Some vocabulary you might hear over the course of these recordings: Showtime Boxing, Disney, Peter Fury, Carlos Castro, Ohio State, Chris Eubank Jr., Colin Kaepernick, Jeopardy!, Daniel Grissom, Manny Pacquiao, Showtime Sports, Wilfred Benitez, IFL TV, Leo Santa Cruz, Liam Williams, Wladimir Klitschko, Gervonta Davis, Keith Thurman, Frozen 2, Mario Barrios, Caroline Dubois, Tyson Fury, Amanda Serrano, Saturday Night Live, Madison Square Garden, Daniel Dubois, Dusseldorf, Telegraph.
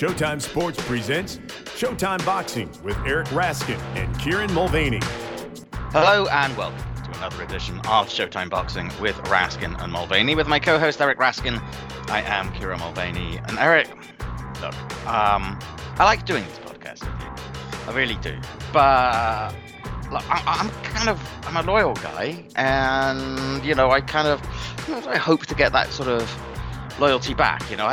Showtime Sports presents Showtime Boxing with Eric Raskin and Kieran Mulvaney. Hello and welcome to another edition of Showtime Boxing with Raskin and Mulvaney. With my co-host Eric Raskin, I am Kieran Mulvaney. And Eric, look, I like doing this podcast with you. I really do. But look, I'm a loyal guy, and you know, I hope to get that sort of loyalty back. You know,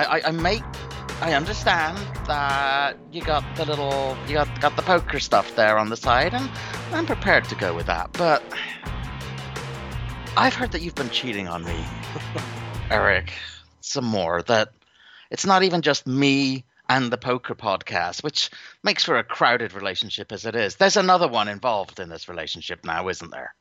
I understand that you got the little, you got the poker stuff there on the side, and I'm prepared to go with that. But I've heard that you've been cheating on me, Eric, some more. That it's not even just me and the poker podcast, which makes for a crowded relationship as it is. There's another one involved in this relationship now, isn't there?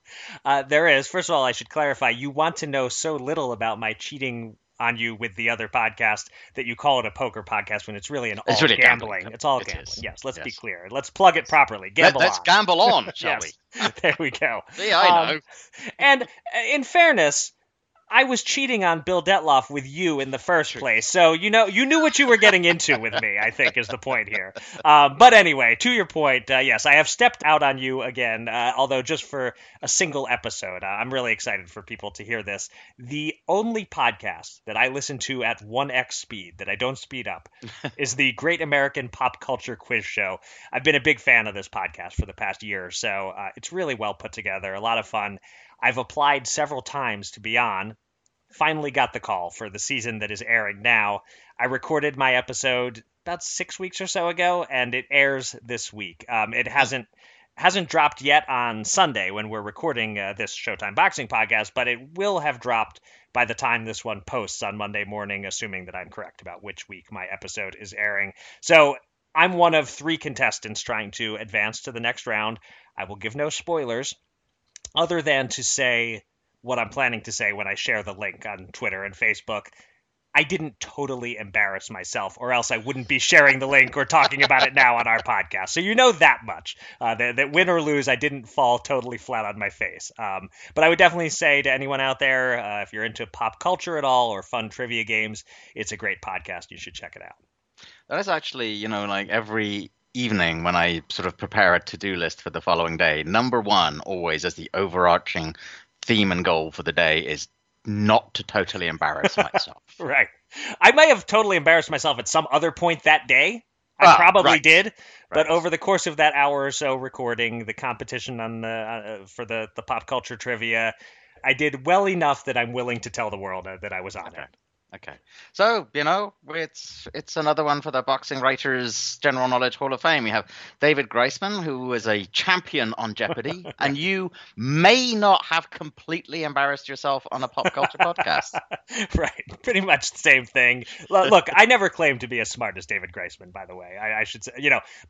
There is. First of all, I should clarify, you want to know so little about my cheating on you with the other podcast that you call it a poker podcast when it's really gambling. It's all gambling. Yes, let's be clear. Let's plug it properly. Let's gamble on, shall we? There we go. Yeah, I know. And in fairness, I was cheating on Bill Detloff with you in the first place. So, you knew what you were getting into with me, I think, is the point here. But anyway, to your point, yes, I have stepped out on you again, although just for a single episode. I'm really excited for people to hear this. The only podcast that I listen to at 1x speed, that I don't speed up, is the Great American Pop Culture Quiz Show. I've been a big fan of this podcast for the past year or so. It's really well put together, a lot of fun. I've applied several times to be on, finally got the call for the season that is airing now. I recorded my episode about 6 weeks or so ago, and it airs this week. It hasn't dropped yet on Sunday when we're recording this Showtime Boxing podcast, but it will have dropped by the time this one posts on Monday morning, assuming that I'm correct about which week my episode is airing. So I'm one of three contestants trying to advance to the next round. I will give no spoilers, other than to say what I'm planning to say when I share the link on Twitter and Facebook. I didn't totally embarrass myself, or else I wouldn't be sharing the link or talking about it now on our podcast. So you know that much, that win or lose, I didn't fall totally flat on my face. But I would definitely say to anyone out there, if you're into pop culture at all or fun trivia games, it's a great podcast. You should check it out. That is actually, like every evening when I sort of prepare a to-do list for the following day, number one always as the overarching theme and goal for the day is not to totally embarrass myself. Right. I may have totally embarrassed myself at some other point that day. I probably did. But over the course of that hour or so recording the competition on the for the pop culture trivia, I did well enough that I'm willing to tell the world that I was on it. Okay. So, it's another one for the Boxing Writers General Knowledge Hall of Fame. We have David Greisman, who is a champion on Jeopardy, and you may not have completely embarrassed yourself on a pop culture podcast. Right. Pretty much the same thing. Look, I never claimed to be as smart as David Greisman, by the way. I should say,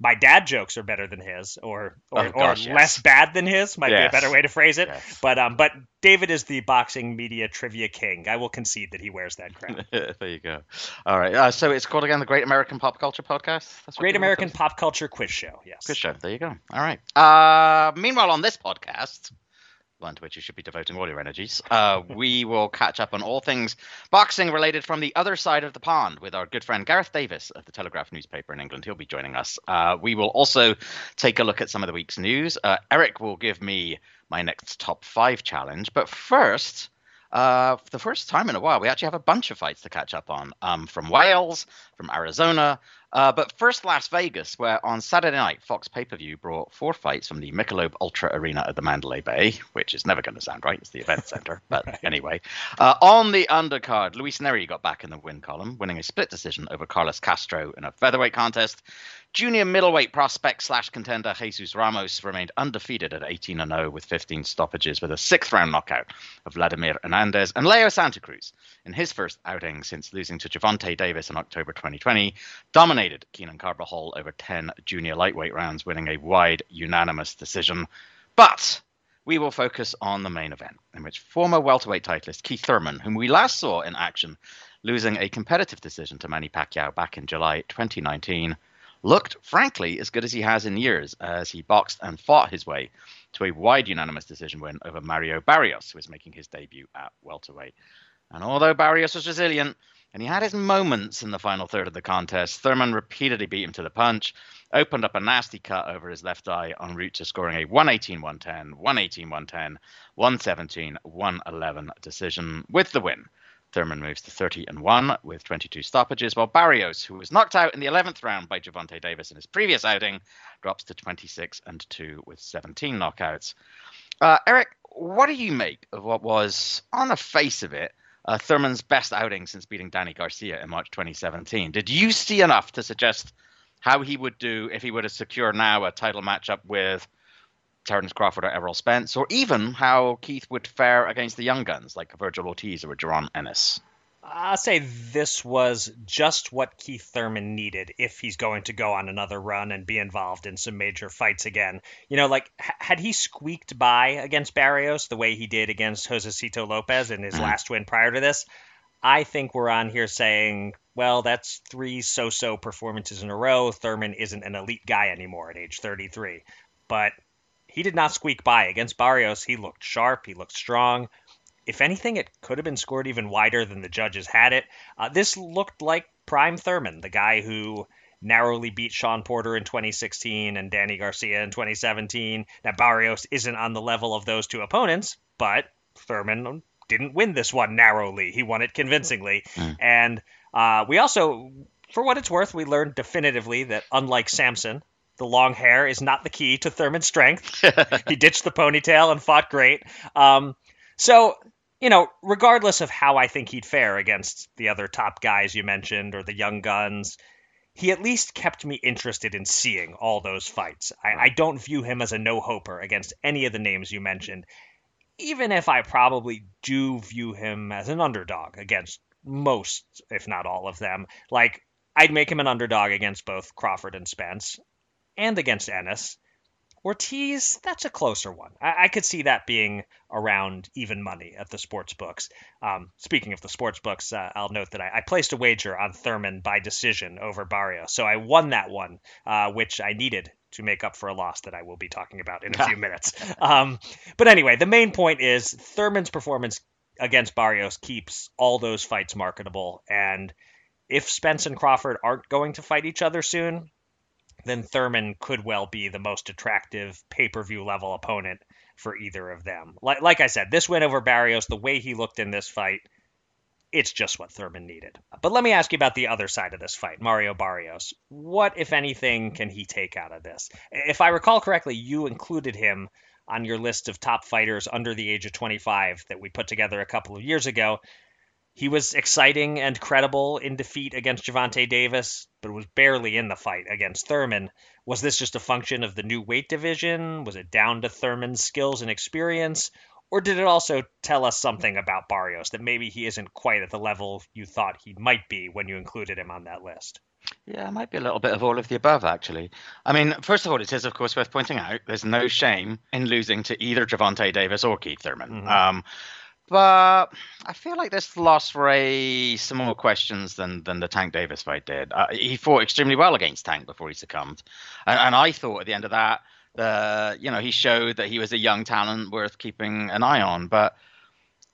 my dad jokes are better than his, or less bad than his might be a better way to phrase it. Yes. But David is the boxing media trivia king. I will concede that he wears that crown. There you go. All right. So it's called again the Great American Pop Culture Podcast? Great American Pop Culture Quiz Show, yes. Quiz Show. There you go. All right. Meanwhile, on this podcast, one to which you should be devoting all your energies, we will catch up on all things boxing related from the other side of the pond with our good friend Gareth Davis of the Telegraph newspaper in England. He'll be joining us. We will also take a look at some of the week's news. Eric will give me my next top 5 challenge, but first, for the first time in a while, we actually have a bunch of fights to catch up on, from Wales, from Arizona, but first Las Vegas, where on Saturday night, Fox Pay-Per-View brought 4 fights from the Michelob Ultra Arena at the Mandalay Bay, which is never going to sound right, it's the event center, but anyway. On the undercard, Luis Nery got back in the win column, winning a split decision over Carlos Castro in a featherweight contest. Junior middleweight prospect / contender Jesus Ramos remained undefeated at 18-0 with 15 stoppages with a 6th-round knockout of Wladimir Hernandez. And Leo Santa Cruz, in his first outing since losing to Gervonta Davis in October 2020, dominated Keenan Carbajal over 10 junior lightweight rounds, winning a wide, unanimous decision. But we will focus on the main event, in which former welterweight titleist Keith Thurman, whom we last saw in action, losing a competitive decision to Manny Pacquiao back in July 2019, looked, frankly, as good as he has in years as he boxed and fought his way to a wide unanimous decision win over Mario Barrios, who is making his debut at welterweight. And although Barrios was resilient, and he had his moments in the final third of the contest. Thurman repeatedly beat him to the punch, opened up a nasty cut over his left eye en route to scoring a 118-110, 118-110, 117-111 decision with the win. Thurman moves to 30-1 with 22 stoppages, while Barrios, who was knocked out in the 11th round by Gervonta Davis in his previous outing, drops to 26-2 with 17 knockouts. Eric, what do you make of what was, on the face of it, Thurman's best outing since beating Danny Garcia in March 2017? Did you see enough to suggest how he would do if he were to secure now a title matchup with Terence Crawford or Errol Spence, or even how Keith would fare against the young guns like Virgil Ortiz or Jaron Ennis? I'll say this was just what Keith Thurman needed if he's going to go on another run and be involved in some major fights again. You know, like, had he squeaked by against Barrios the way he did against Josecito Lopez in his last win prior to this, I think we're on here saying, well, that's three so-so performances in a row. Thurman isn't an elite guy anymore at age 33. But he did not squeak by. Against Barrios, he looked sharp. He looked strong. If anything, it could have been scored even wider than the judges had it. This looked like prime Thurman, the guy who narrowly beat Sean Porter in 2016 and Danny Garcia in 2017. Now, Barrios isn't on the level of those two opponents, but Thurman didn't win this one narrowly. He won it convincingly. And we also, for what it's worth, we learned definitively that unlike Samson, the long hair is not the key to Thurman's strength. He ditched the ponytail and fought great. So, you know, regardless of how I think he'd fare against the other top guys you mentioned or the young guns, he at least kept me interested in seeing all those fights. I don't view him as a no-hoper against any of the names you mentioned, even if I probably do view him as an underdog against most, if not all of them. Like, I'd make him an underdog against both Crawford and Spence, and against Ennis. Ortiz, that's a closer one. I could see that being around even money at the sports books. Speaking of the sports books, I'll note that I placed a wager on Thurman by decision over Barrios, so I won that one, which I needed to make up for a loss that I will be talking about in a few minutes. But anyway, the main point is Thurman's performance against Barrios keeps all those fights marketable, and if Spence and Crawford aren't going to fight each other soon, then Thurman could well be the most attractive pay-per-view level opponent for either of them. Like I said, this win over Barrios, the way he looked in this fight, it's just what Thurman needed. But let me ask you about the other side of this fight, Mario Barrios. What, if anything, can he take out of this? If I recall correctly, you included him on your list of top fighters under the age of 25 that we put together a couple of years ago. He was exciting and credible in defeat against Gervonta Davis, but was barely in the fight against Thurman. Was this just a function of the new weight division? Was it down to Thurman's skills and experience? Or did it also tell us something about Barrios, that maybe he isn't quite at the level you thought he might be when you included him on that list? Yeah, it might be a little bit of all of the above, actually. I mean, first of all, it is, of course, worth pointing out, there's no shame in losing to either Gervonta Davis or Keith Thurman. But I feel like this loss raised some more questions than the Tank Davis fight did. He fought extremely well against Tank before he succumbed. And I thought at the end of that, he showed that he was a young talent worth keeping an eye on. But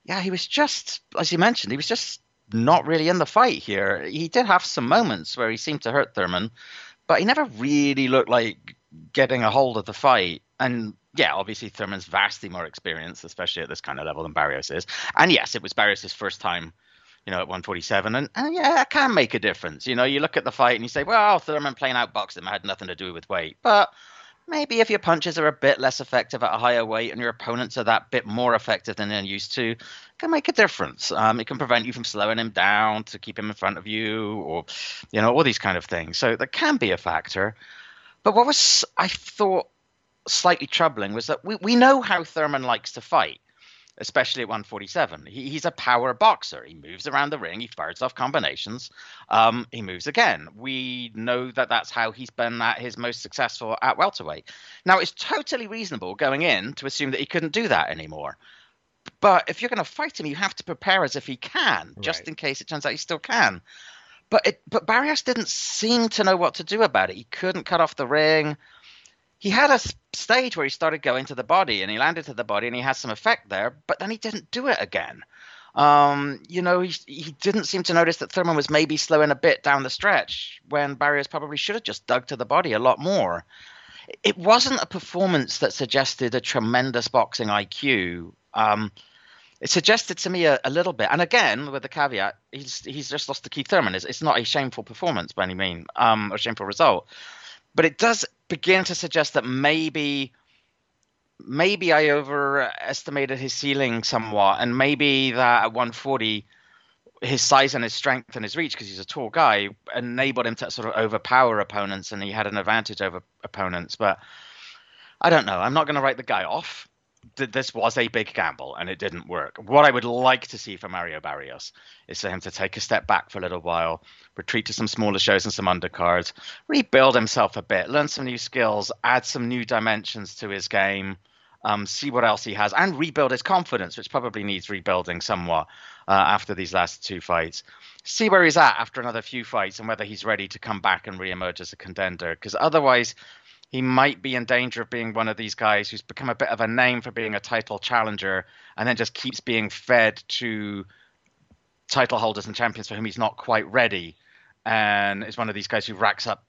yeah, he was just, as you mentioned, he was just not really in the fight here. He did have some moments where he seemed to hurt Thurman, but he never really looked like getting a hold of the fight. And yeah, obviously Thurman's vastly more experienced, especially at this kind of level, than Barrios is. And yes, it was Barrios' first time, at 147. And yeah, that can make a difference. You look at the fight and you say, well, Thurman playing out boxed him had nothing to do with weight. But maybe if your punches are a bit less effective at a higher weight and your opponents are that bit more effective than they're used to, it can make a difference. It can prevent you from slowing him down to keep him in front of you, or, all these kind of things. So that can be a factor. But what was, I thought, slightly troubling was that we know how Thurman likes to fight, especially at 147. He's a power boxer. He moves around the ring. He fires off combinations. He moves again. We know that that's how he's been at his most successful at welterweight. Now, it's totally reasonable going in to assume that he couldn't do that anymore. But if you're going to fight him, you have to prepare as if he can, just in case it turns out he still can. But Barrios didn't seem to know what to do about it. He couldn't cut off the ring. He had a stage where he started going to the body and he landed to the body and he had some effect there, but then he didn't do it again. You know, he didn't seem to notice that Thurman was maybe slowing a bit down the stretch when Barrios probably should have just dug to the body a lot more. It wasn't a performance that suggested a tremendous boxing IQ. It suggested to me a little bit. And again, with the caveat, he's just lost to Keith Thurman. It's not a shameful performance by any means, or shameful result. But it does begin to suggest that maybe I overestimated his ceiling somewhat, and maybe that at 140, his size and his strength and his reach, because he's a tall guy, enabled him to sort of overpower opponents, and he had an advantage over opponents. But I don't know. I'm not going to write the guy off. This was a big gamble, and it didn't work. What I would like to see for Mario Barrios is for him to take a step back for a little while, retreat to some smaller shows and some undercards, rebuild himself a bit, learn some new skills, add some new dimensions to his game, see what else he has, and rebuild his confidence, which probably needs rebuilding somewhat after these last two fights. See where he's at after another few fights and whether he's ready to come back and reemerge as a contender, because otherwise he might be in danger of being one of these guys who's become a bit of a name for being a title challenger and then just keeps being fed to title holders and champions for whom he's not quite ready. And is one of these guys who racks up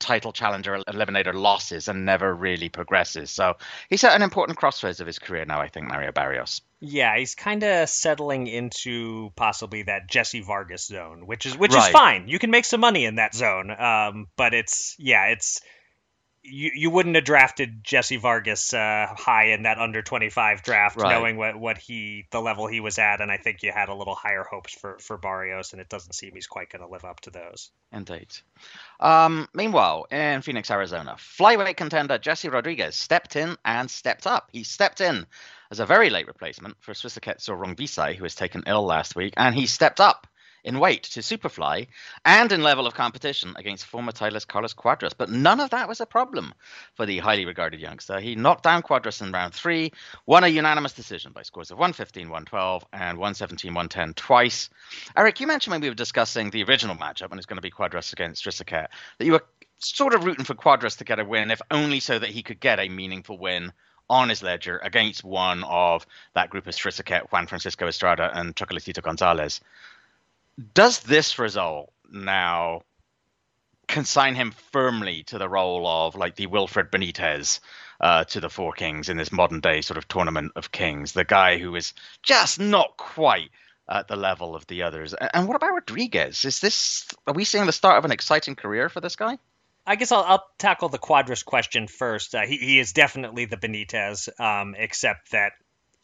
title challenger eliminator losses and never really progresses. So he's at an important crossroads of his career now, I think, Mario Barrios. Yeah, he's kind of settling into possibly that Jesse Vargas zone, which is fine. You can make some money in that zone. But it's... You wouldn't have drafted Jesse Vargas high in that under 25 draft, right, knowing the level he was at, and I think you had a little higher hopes for Barrios, and it doesn't seem he's quite going to live up to those. Indeed. Meanwhile, in Phoenix, Arizona, flyweight contender Jesse Rodriguez stepped in and stepped up. He stepped in as a very late replacement for Swissaketso Rungvisai, who was taken ill last week, and he stepped up in weight to Superfly, and in level of competition against former titleist Carlos Cuadras. But none of that was a problem for the highly regarded youngster. He knocked down Cuadras in round three, won a unanimous decision by scores of 115, 112, and 117, 110 twice. Eric, you mentioned when we were discussing the original matchup, and it's going to be Cuadras against Risaket, that you were sort of rooting for Cuadras to get a win, if only so that he could get a meaningful win on his ledger against one of that group of Risaket, Juan Francisco Estrada, and Chocolatito Gonzalez. Does this result now consign him firmly to the role of like the Wilfred Benitez to the Four Kings in this modern day sort of tournament of kings, the guy who is just not quite at the level of the others? And what about Rodriguez? Are we seeing the start of an exciting career for this guy? I guess I'll tackle the Cuadras question first. He is definitely the Benitez, except that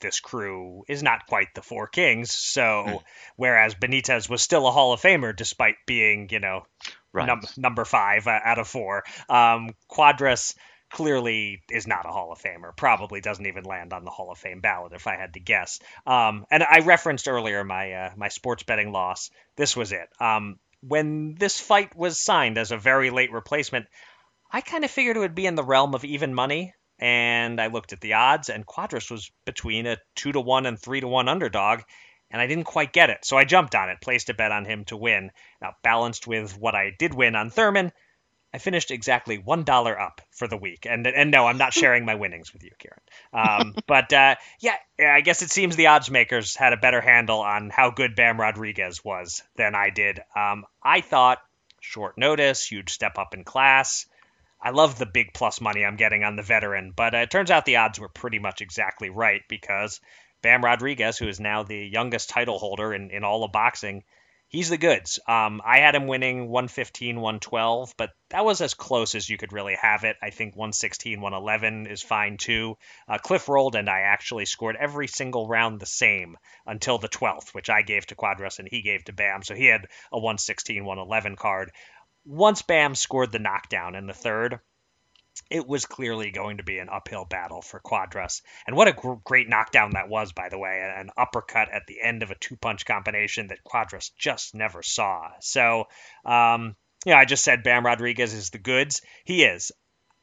this crew is not quite the Four Kings. So whereas Benitez was still a Hall of Famer, despite being, number five out of four, Cuadras clearly is not a Hall of Famer, probably doesn't even land on the Hall of Fame ballot, if I had to guess. And I referenced earlier my sports betting loss. This was it. When this fight was signed as a very late replacement, I kind of figured it would be in the realm of even money. And I looked at the odds, and Cuadras was between a 2-1 and 3-1 underdog, and I didn't quite get it. So I jumped on it, placed a bet on him to win. Now, balanced with what I did win on Thurman, I finished exactly $1 up for the week. And no, I'm not sharing my winnings with you, Kieran. But I guess it seems the odds makers had a better handle on how good Bam Rodriguez was than I did. I thought short notice, huge step up in class. I love the big plus money I'm getting on the veteran, but it turns out the odds were pretty much exactly right, because Bam Rodriguez, who is now the youngest title holder in all of boxing, he's the goods. I had him winning 115, 112, but that was as close as you could really have it. I think 116, 111 is fine too. Cliff Rold and I actually scored every single round the same until the 12th, which I gave to Cuadras and he gave to Bam, so he had a 116, 111 card. Once Bam scored the knockdown in the third, it was clearly going to be an uphill battle for Cuadras. And what a great knockdown that was, by the way, an uppercut at the end of a two-punch combination that Cuadras just never saw. So, I just said Bam Rodriguez is the goods. He is.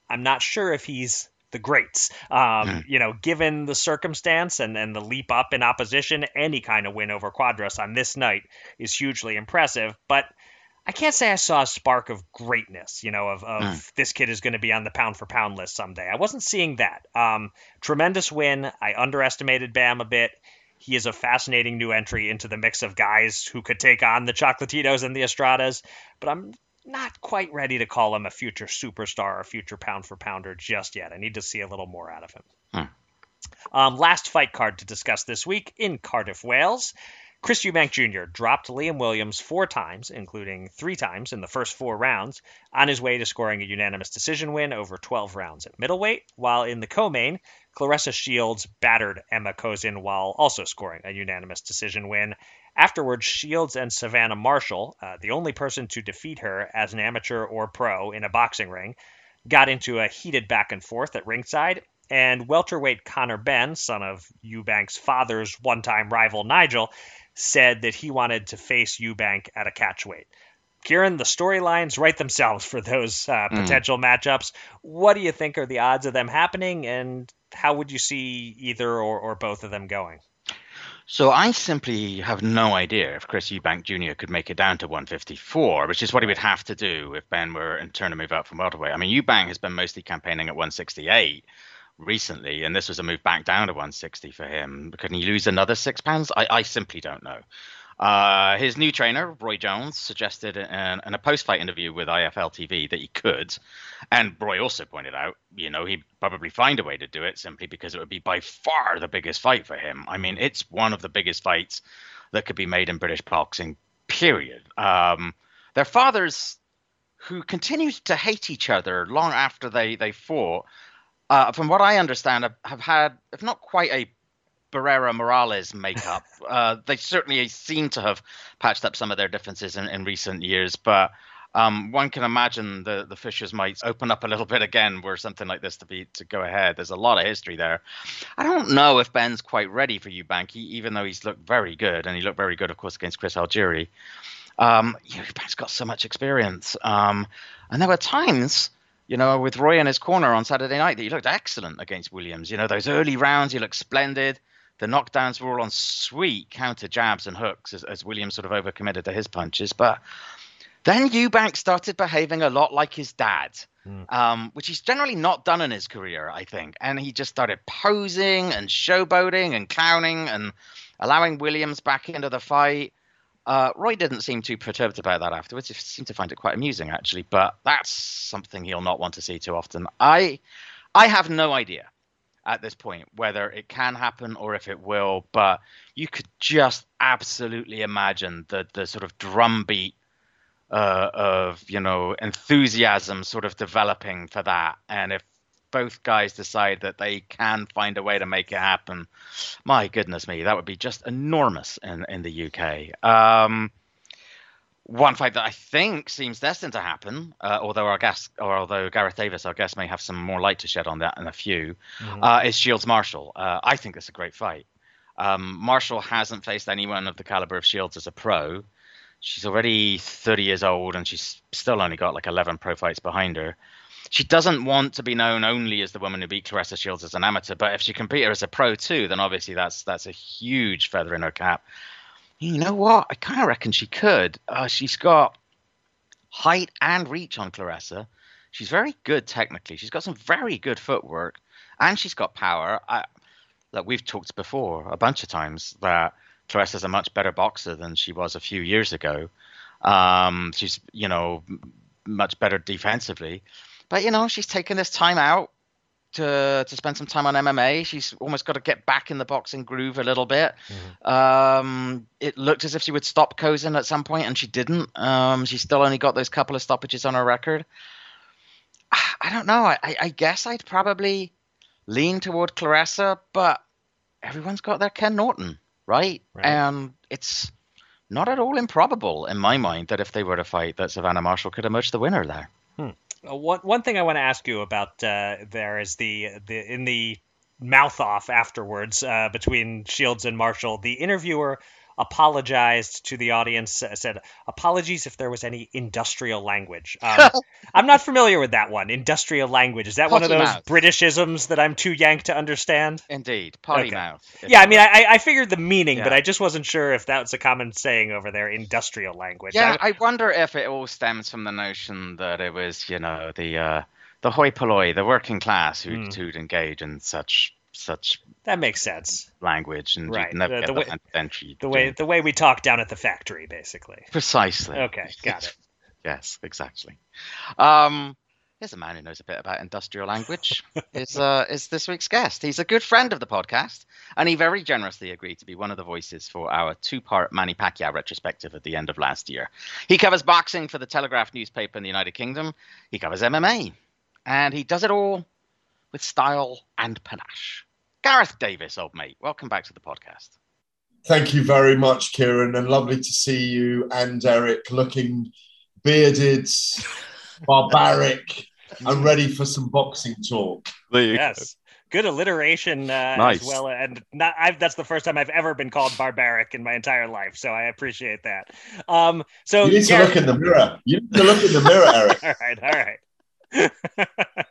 I'm not sure if he's the greats, given the circumstance and the leap up in opposition. Any kind of win over Cuadras on this night is hugely impressive, but I can't say I saw a spark of greatness, this kid is going to be on the pound for pound list someday. I wasn't seeing that. Tremendous win. I underestimated Bam a bit. He is a fascinating new entry into the mix of guys who could take on the Chocolatinos and the Estradas, but I'm not quite ready to call him a future superstar or future pound-for-pounder just yet. I need to see a little more out of him. Last fight card to discuss this week in Cardiff, Wales. Chris Eubank Jr. dropped Liam Williams 4 times, including 3 times in the first 4 rounds, on his way to scoring a unanimous decision win over 12 rounds at middleweight, while in the co-main, Claressa Shields battered Emma Kosin while also scoring a unanimous decision win. Afterwards, Shields and Savannah Marshall, the only person to defeat her as an amateur or pro in a boxing ring, got into a heated back and forth at ringside, and welterweight Conor Benn, son of Eubank's father's one-time rival Nigel, said that he wanted to face Eubank at a catchweight. Kieran, the storylines write themselves for those potential matchups. What do you think are the odds of them happening, and how would you see either or both of them going? So I simply have no idea if Chris Eubank Jr. could make it down to 154, which is what he would have to do if Ben were in turn to move up from welterweight. I mean, Eubank has been mostly campaigning at 168 recently, and this was a move back down to 160 for him. Could he lose another 6 pounds? I simply don't know. His new trainer, Roy Jones, suggested in a post-fight interview with IFL TV that he could. And Roy also pointed out, you know, he'd probably find a way to do it simply because it would be by far the biggest fight for him. I mean, it's one of the biggest fights that could be made in British boxing, period. Their fathers, who continued to hate each other long after they fought, from what I understand, have had, if not quite a Barrera Morales makeup. They certainly seem to have patched up some of their differences in recent years, but one can imagine the fissures might open up a little bit again were something like this to go ahead. There's a lot of history there. I don't know if Ben's quite ready for Eubank, even though he's looked very good, and he looked very good, of course, against Chris Algieri. Eubank's got so much experience. And there were times, you know, with Roy in his corner on Saturday night, that he looked excellent against Williams. You know, those early rounds, he looked splendid. The knockdowns were all on sweet counter jabs and hooks as Williams sort of overcommitted to his punches. But then Eubank started behaving a lot like his dad, which he's generally not done in his career, I think. And he just started posing and showboating and clowning and allowing Williams back into the fight. Roy didn't seem too perturbed about that afterwards. He seemed to find it quite amusing, actually. But that's something he'll not want to see too often. I have no idea at this point whether it can happen or if it will. But you could just absolutely imagine the sort of drumbeat of, you know, enthusiasm sort of developing for that. And if both guys decide that they can find a way to make it happen, my goodness me, that would be just enormous in the UK. One fight that I think seems destined to happen, although Gareth Davis, our guest, may have some more light to shed on that in a few, is Shields Marshall. I think that's a great fight. Marshall hasn't faced anyone of the caliber of Shields as a pro. She's already 30 years old, and she's still only got like 11 pro fights behind her. She doesn't want to be known only as the woman who beat Claressa Shields as an amateur, but if she can beat her as a pro too, then obviously that's a huge feather in her cap. You know what? I kind of reckon she could. She's got height and reach on Claressa. She's very good technically. She's got some very good footwork, and she's got power. We've talked before a bunch of times that Claressa's a much better boxer than she was a few years ago. She's, you know, much better defensively. But, you know, she's taken this time out to spend some time on MMA. She's almost got to get back in the boxing groove a little bit. It looked as if she would stop Kosin at some point, and she didn't. She's still only got those couple of stoppages on her record. I don't know. I guess I'd probably lean toward Claressa, but everyone's got their Ken Norton, right? And it's not at all improbable in my mind that if they were to fight, that Savannah Marshall could emerge the winner there. One thing I want to ask you about there is the in the mouth off afterwards between Shields and Marshall, the interviewer apologized to the audience, said, "Apologies if there was any industrial language." I'm not familiar with that one. Industrial language. Is that potty one of those mouth Britishisms that I'm too Yank to understand? Indeed. Potty mouth. Yeah, I mean, I figured the meaning, but I just wasn't sure if that was a common saying over there, industrial language. Yeah, I wonder if it all stems from the notion that it was, you know, the hoi polloi, the working class who'd engage in such such that makes sense language, and right. Never the get the way we talk down at the factory, basically. Precisely. Okay, got it. Yes, exactly. Here's a man who knows a bit about industrial language. is this week's guest. He's a good friend of the podcast, and he very generously agreed to be one of the voices for our two-part Manny Pacquiao retrospective at the end of last year. He covers boxing for the Telegraph newspaper in the United Kingdom. He covers MMA, and he does it all with style and panache. Gareth Davis, old mate, welcome back to the podcast. Thank you very much, Kieran, and lovely to see you and Eric looking bearded, barbaric, and ready for some boxing talk. Yes, good alliteration nice. As well. And that's the first time I've ever been called barbaric in my entire life, so I appreciate that. So you need to look in the mirror. You need to look in the mirror, Eric. All right.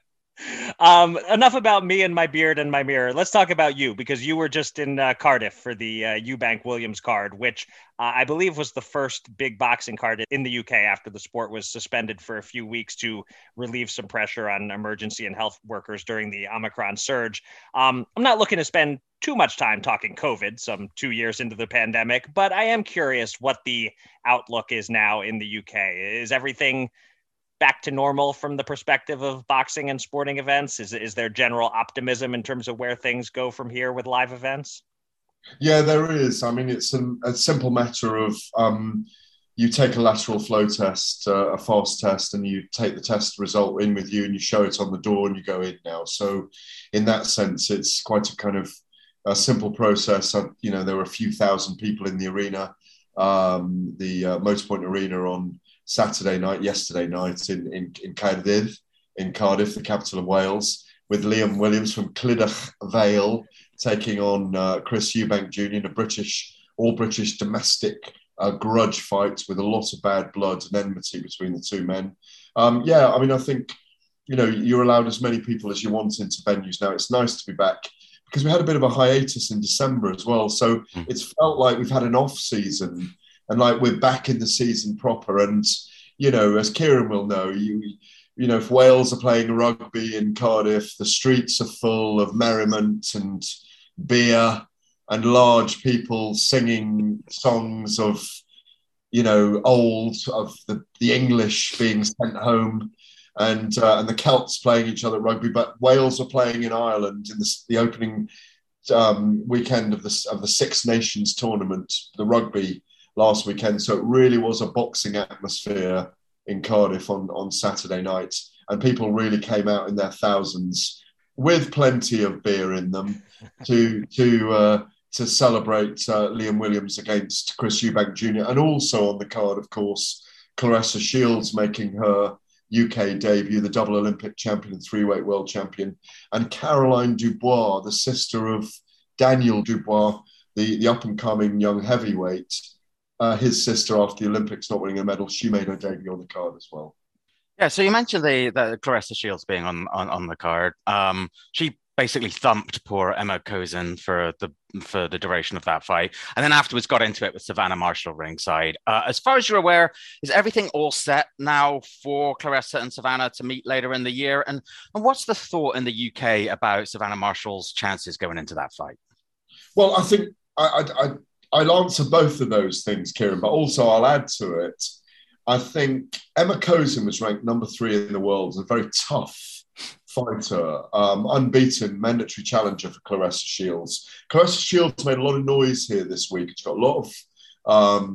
Enough about me and my beard and my mirror. Let's talk about you, because you were just in Cardiff for the Eubank Williams card, which I believe was the first big boxing card in the UK after the sport was suspended for a few weeks to relieve some pressure on emergency and health workers during the Omicron surge. I'm not looking to spend too much time talking COVID, some 2 years into the pandemic, but I am curious what the outlook is now in the UK. Is everything back to normal from the perspective of boxing and sporting events? Is there general optimism in terms of where things go from here with live events? Yeah, there is. I mean, it's a simple matter of you take a lateral flow test, a fast test, and you take the test result in with you and you show it on the door and you go in now. So in that sense, it's quite a kind of a simple process. You know, there were a few thousand people in the arena, the Motorpoint Arena on Saturday night, yesterday night in Cardiff, the capital of Wales, with Liam Williams from Clydach Vale taking on Chris Eubank Jr. in a all-British domestic grudge fight with a lot of bad blood and enmity between the two men. Yeah, I mean, I think, you know, you're allowed as many people as you want into venues now. It's nice to be back, because we had a bit of a hiatus in December as well. So it's felt like we've had an off-season, and like we're back in the season proper. And, you know, as Kieran will know, you know, if Wales are playing rugby in Cardiff, the streets are full of merriment and beer and large people singing songs of, you know, old, of the English being sent home, and the Celts playing each other at rugby. But Wales are playing in Ireland in the opening weekend of the Six Nations tournament, the rugby, last weekend. So it really was a boxing atmosphere in Cardiff on Saturday night. And people really came out in their thousands with plenty of beer in them to celebrate Liam Williams against Chris Eubank Jr. And also on the card, of course, Claressa Shields making her UK debut, the double Olympic champion and three-weight world champion. And Caroline Dubois, the sister of Daniel Dubois, the up-and-coming young heavyweight, his sister, after the Olympics, not winning a medal, she made her debut on the card as well. Yeah, so you mentioned the Claressa Shields being on the card. She basically thumped poor Emma Kosin for the duration of that fight, and then afterwards got into it with Savannah Marshall ringside. As far as you're aware, is everything all set now for Claressa and Savannah to meet later in the year? And what's the thought in the UK about Savannah Marshall's chances going into that fight? Well, I think I'll answer both of those things, Kieran, but also I'll add to it. I think Emma Kosin was ranked number 3 in the world, a very tough fighter, unbeaten, mandatory challenger for Claressa Shields. Claressa Shields made a lot of noise here this week. It's got a lot of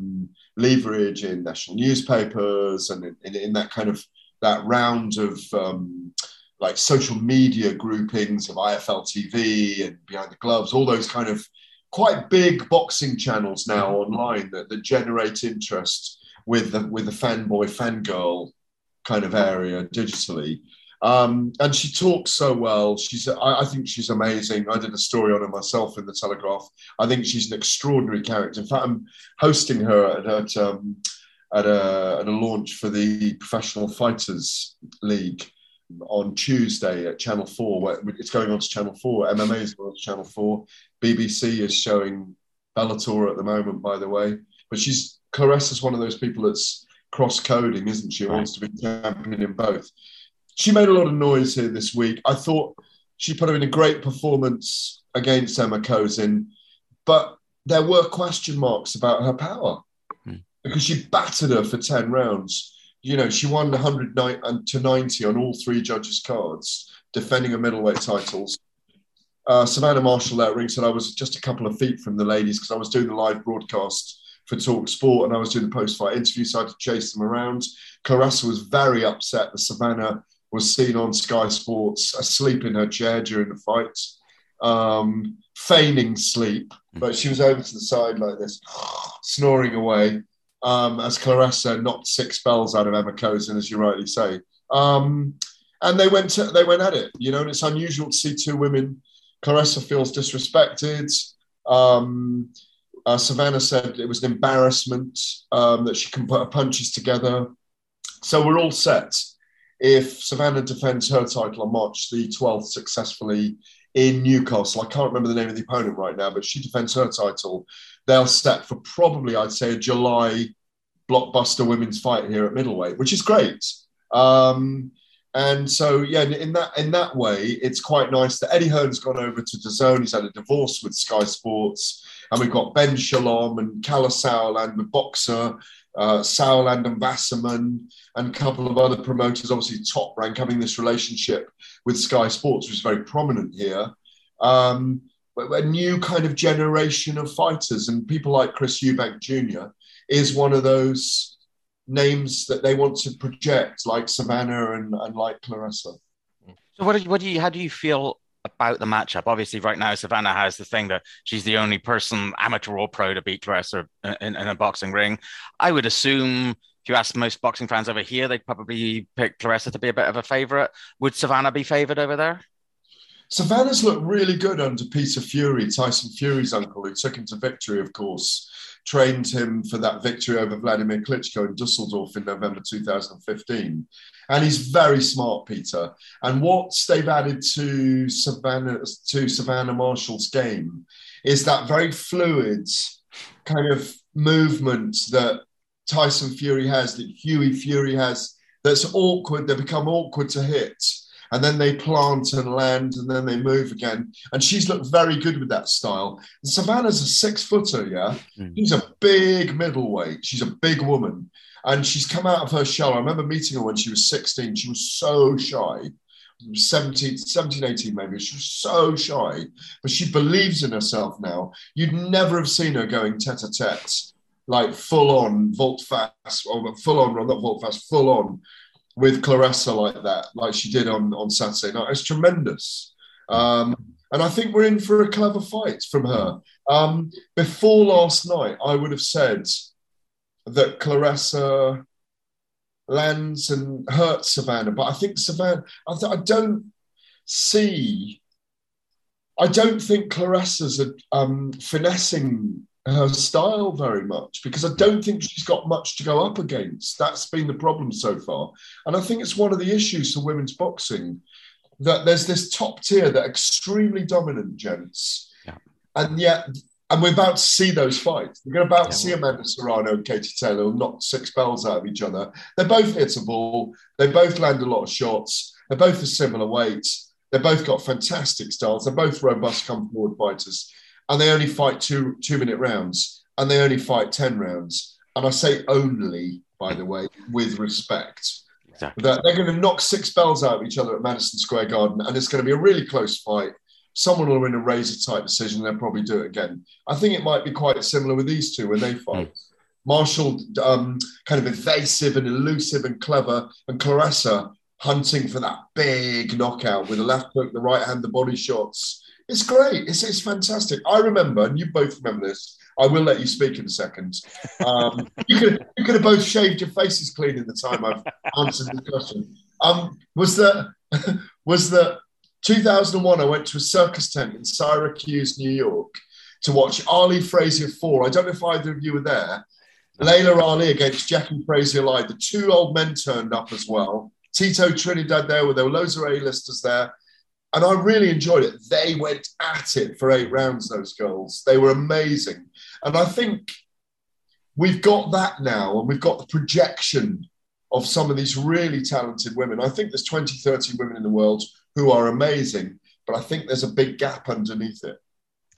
leverage in national newspapers and in that kind of that round of like social media groupings of IFL TV and Behind the Gloves, all those kind of quite big boxing channels now online that generate interest with the fanboy, fangirl kind of area digitally. And she talks so well. I think she's amazing. I did a story on her myself in the Telegraph. I think she's an extraordinary character. In fact, I'm hosting her at a launch for the Professional Fighters League on Tuesday at Channel 4, where it's going on to Channel 4. MMA is going on to Channel 4. BBC is showing Bellator at the moment, by the way. But Claressa's one of those people that's cross-coding, isn't she? Right. Wants to be champion in both. She made a lot of noise here this week. I thought She put her in a great performance against Emma Kosin, but there were question marks about her power because she battered her for 10 rounds. You know, she won 100-90 on all three judges' cards, defending her middleweight titles. Savannah Marshall out-ring said I was just a couple of feet from the ladies because I was doing the live broadcast for Talk Sport and I was doing the post-fight interview, so I had to chase them around. Claressa was very upset that Savannah was seen on Sky Sports asleep in her chair during the fight, feigning sleep, but she was over to the side like this, snoring away, as Claressa knocked six bells out of Emma Kosin, as you rightly say. And they went at it, you know, and it's unusual to see two women. Claressa feels disrespected. Savannah said it was an embarrassment, that she can put her punches together. So we're all set. If Savannah defends her title on March the 12th successfully in Newcastle, I can't remember the name of the opponent right now, but she defends her title, they'll set for probably, I'd say, a July blockbuster women's fight here at middleweight, which is great. And so, yeah, in that way, it's quite nice that Eddie Hearn's gone over to DAZN. He's had a divorce with Sky Sports. And we've got Ben Shalom and Kala Sauerland, the boxer, Sauerland and Wasserman, and a couple of other promoters, obviously Top Rank, having this relationship with Sky Sports, which is very prominent here. A new kind of generation of fighters, and people like Chris Eubank Jr. is one of those names that they want to project, like Savannah and like Claressa. So how do you feel about the matchup? Obviously, right now, Savannah has the thing that she's the only person, amateur or pro, to beat Claressa in a boxing ring. I would assume, if you ask most boxing fans over here, they'd probably pick Claressa to be a bit of a favourite. Would Savannah be favoured over there? Savannah's looked really good under Peter Fury, Tyson Fury's uncle, who took him to victory, of course, trained him for that victory over Wladimir Klitschko in Dusseldorf in November 2015. And he's very smart, Peter. And what they've added to Savannah Marshall's game is that very fluid kind of movement that Tyson Fury has, that Huey Fury has, that's awkward. They become awkward to hit. And then they plant and land, and then they move again. And she's looked very good with that style. And Savannah's a six-footer, yeah? Mm. She's a big middleweight. She's a big woman. And she's come out of her shell. I remember meeting her when she was 16. She was so shy. 17, 18 maybe. She was so shy. But she believes in herself now. You'd never have seen her going tête-à-tête, like full-on, volte-face, or full-on, not volte-face, full-on, with Claressa like that, like she did on Saturday night. It's tremendous. And I think we're in for a clever fight from her. Before last night, I would have said that Claressa lands and hurts Savannah, but I think Savannah, I don't think Claressa's finessing her style very much, because I don't think she's got much to go up against. That's been the problem so far. And I think it's one of the issues for women's boxing, that there's this top tier that are extremely dominant, gents. Yeah. And we're about to see those fights. We're about to see Amanda Serrano and Katie Taylor knock six bells out of each other. They both hit a ball. They both land a lot of shots. They're both a similar weight. They've both got fantastic styles. They're both robust, come-forward fighters. And they only fight two-minute rounds, and they only fight 10 rounds. And I say only, by the way, with respect. Exactly. That they're going to knock six bells out of each other at Madison Square Garden, and it's going to be a really close fight. Someone will win a razor-tight decision, and they'll probably do it again. I think it might be quite similar with these two when they fight. Marshall, kind of evasive and elusive and clever, and Claressa hunting for that big knockout with the left hook, the right hand, the body shots. It's great. It's fantastic. I remember, and you both remember this. I will let you speak in a second. You could have both shaved your faces clean in the time I've answered the question. Was that 2001? I went to a circus tent in Syracuse, New York, to watch Ali Frazier 4. I don't know if either of you were there. Layla Ali against Jackie Frazier Live. The two old men turned up as well. Tito Trinidad there were loads of A-listers there. And I really enjoyed it. They went at it for 8 rounds, those girls. They were amazing. And I think we've got that now, and we've got the projection of some of these really talented women. I think there's 20, 30 women in the world who are amazing. But I think there's a big gap underneath it.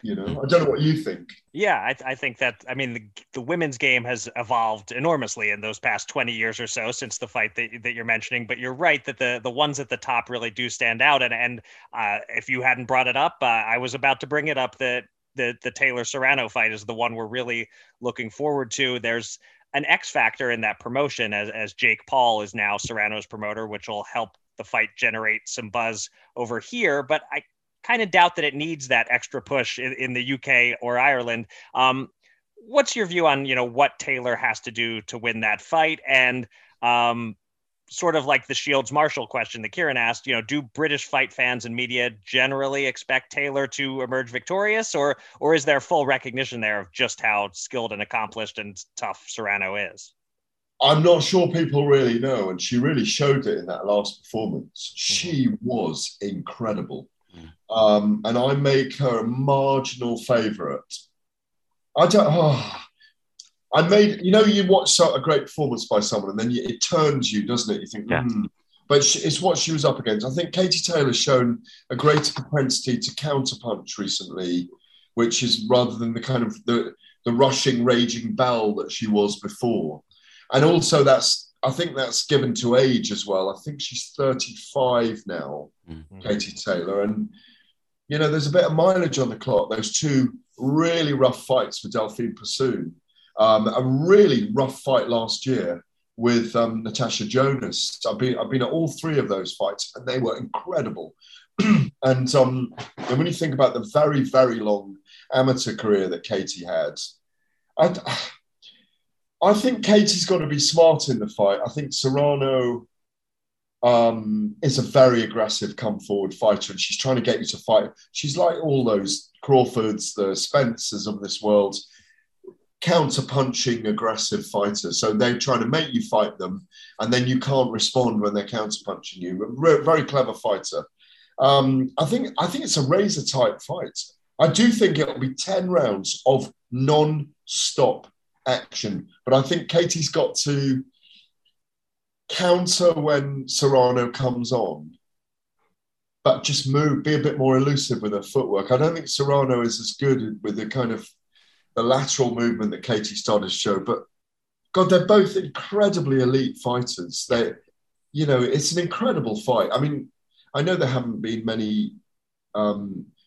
You know, I don't know what you think. Yeah, I think that, I mean, the women's game has evolved enormously in those past 20 years or so since the fight that you're mentioning. But you're right that the ones at the top really do stand out. And if you hadn't brought it up, I was about to bring it up, that the Taylor Serrano fight is the one we're really looking forward to. There's an X factor in that promotion, as Jake Paul is now Serrano's promoter, which will help the fight generate some buzz over here. But I kind of doubt that it needs that extra push in the UK or Ireland. What's your view on, you know, what Taylor has to do to win that fight? And sort of like the Shields Marshall question that Kieran asked, you know, do British fight fans and media generally expect Taylor to emerge victorious, or is there full recognition there of just how skilled and accomplished and tough Serrano is? I'm not sure people really know. And she really showed it in that last performance. She was incredible. And I make her a marginal favourite. You know, you watch a great performance by someone and then it turns you, doesn't it? You think, But it's what she was up against. I think Katie Taylor's shown a greater propensity to counterpunch recently, which is rather than the kind of the rushing, raging bell that she was before. And also I think that's given to age as well. I think she's 35 now, Katie Taylor. And, you know, there's a bit of mileage on the clock. Those two really rough fights for Delphine Persoon. A really rough fight last year with Natasha Jonas. I've been at all three of those fights, and they were incredible. And when you think about the very, very long amateur career that Katie had, I think Katie's got to be smart in the fight. I think Serrano is a very aggressive come-forward fighter, and she's trying to get you to fight. She's like all those Crawfords, the Spencers of this world, counter-punching, aggressive fighters. So they're trying to make you fight them, and then you can't respond when they're counter-punching you. Very clever fighter. I think it's a razor-type fight. I do think it'll be 10 rounds of non-stop action, but I think Katie's got to counter when Serrano comes on, but just move, be a bit more elusive with her footwork. I don't think Serrano is as good with the kind of the lateral movement that Katie started to show, but God, they're both incredibly elite fighters. They, you know, it's an incredible fight. I mean, I know there haven't been many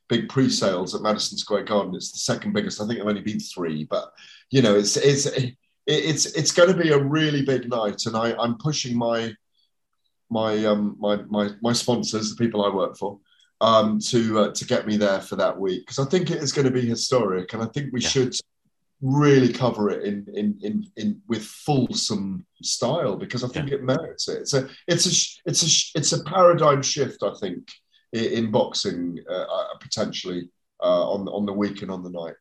big pre-sales at Madison Square Garden. It's the second biggest. I think there have only been three, but you know, it's going to be a really big night, and I'm pushing my sponsors, the people I work for, to get me there for that week, because I think it is going to be historic, and I think we should really cover it in with fulsome style, because I think it merits it. It's a paradigm shift, I think, in boxing, potentially on the week and on the night.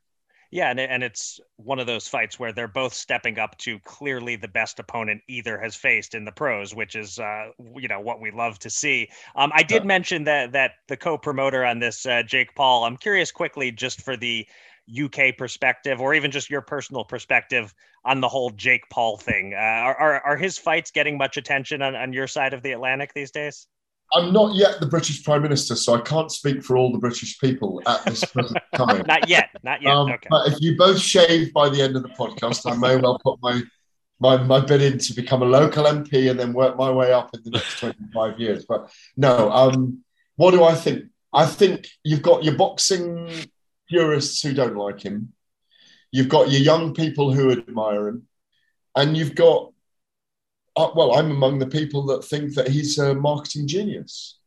Yeah, and it's one of those fights where they're both stepping up to clearly the best opponent either has faced in the pros, which is, you know, what we love to see. I did mention that the co-promoter on this, Jake Paul. I'm curious quickly, just for the UK perspective, or even just your personal perspective on the whole Jake Paul thing. Are his fights getting much attention on your side of the Atlantic these days? I'm not yet the British Prime Minister, so I can't speak for all the British people at this present time. Not yet. Okay. But if you both shave by the end of the podcast, I may well put my bid in to become a local MP and then work my way up in the next 25 years. But no, what do I think? I think you've got your boxing purists who don't like him. You've got your young people who admire him. And you've got... I'm among the people that think that he's a marketing genius.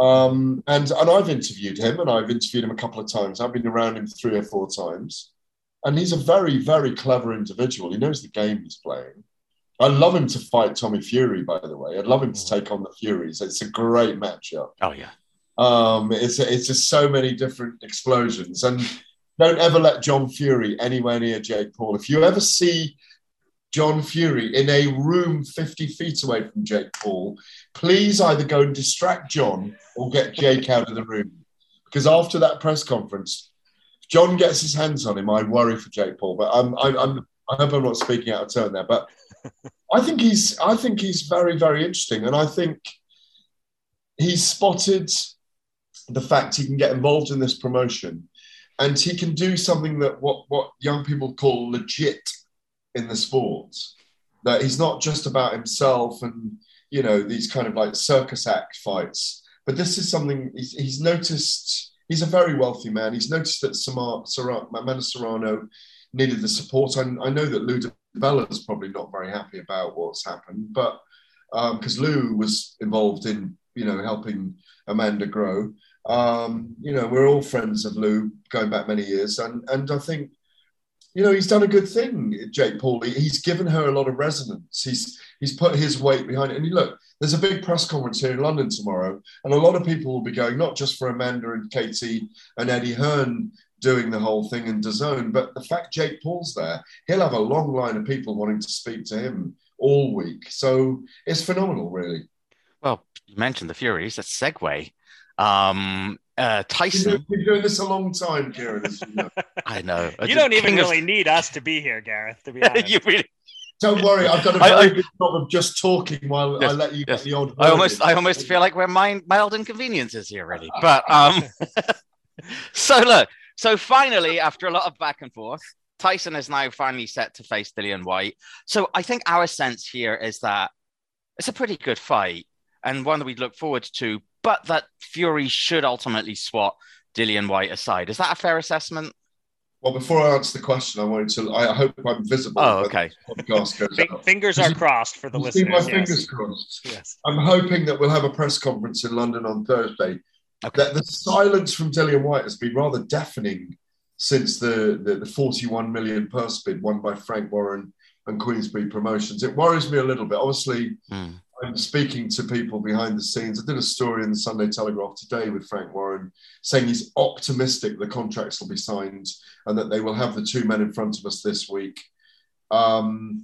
And I've interviewed him, a couple of times. I've been around him 3 or 4 times. And he's a very, very clever individual. He knows the game he's playing. I'd love him to fight Tommy Fury, by the way. I'd love him to take on the Furies. It's a great matchup. Oh, yeah. It's just so many different explosions. And don't ever let John Fury anywhere near Jake Paul. If you ever see John Fury in a room 50 feet away from Jake Paul, please either go and distract John or get Jake out of the room. Because after that press conference, if John gets his hands on him, I worry for Jake Paul. But I hope I'm not speaking out of turn there. But I think he's very, very interesting. And I think he's spotted the fact he can get involved in this promotion and he can do something that what young people call legit in the sport. That he's not just about himself and, you know, these kind of like circus act fights. But this is something he's noticed. He's a very wealthy man. He's noticed that Amanda Serrano needed the support. I know that Lou DiBella's probably not very happy about what's happened, but because Lou was involved in, you know, helping Amanda grow. You know, we're all friends of Lou going back many years. And I think, you know, he's done a good thing, Jake Paul. He's given her a lot of resonance. He's put his weight behind it. And look, there's a big press conference here in London tomorrow, and a lot of people will be going, not just for Amanda and Katie and Eddie Hearn doing the whole thing in DAZN, but the fact Jake Paul's there, he'll have a long line of people wanting to speak to him all week. So it's phenomenal, really. Well, you mentioned the Furies. That's a segue. Tyson. You've been doing this a long time, Kieran. As you know. I know. You don't even really need us to be here, Gareth, to be honest. You really... Don't worry, I've done a very good job of just talking while I let you get the odd word. I almost feel like we're mild inconveniences here already. But so finally, after a lot of back and forth, Tyson is now finally set to face Dillian White. So I think our sense here is that it's a pretty good fight and one that we look forward to, but that Fury should ultimately swat Dillian White aside. Is that a fair assessment? Well, before I answer the question, I hope I'm visible. Oh, okay. Fingers are crossed for the listeners. See my fingers crossed. Yes. I'm hoping that we'll have a press conference in London on Thursday. Okay. That the silence from Dillian White has been rather deafening since the 41 million purse bid won by Frank Warren and Queensberry Promotions. It worries me a little bit. Obviously, I'm speaking to people behind the scenes. I did a story in the Sunday Telegraph today with Frank Warren saying he's optimistic the contracts will be signed and that they will have the two men in front of us this week. We're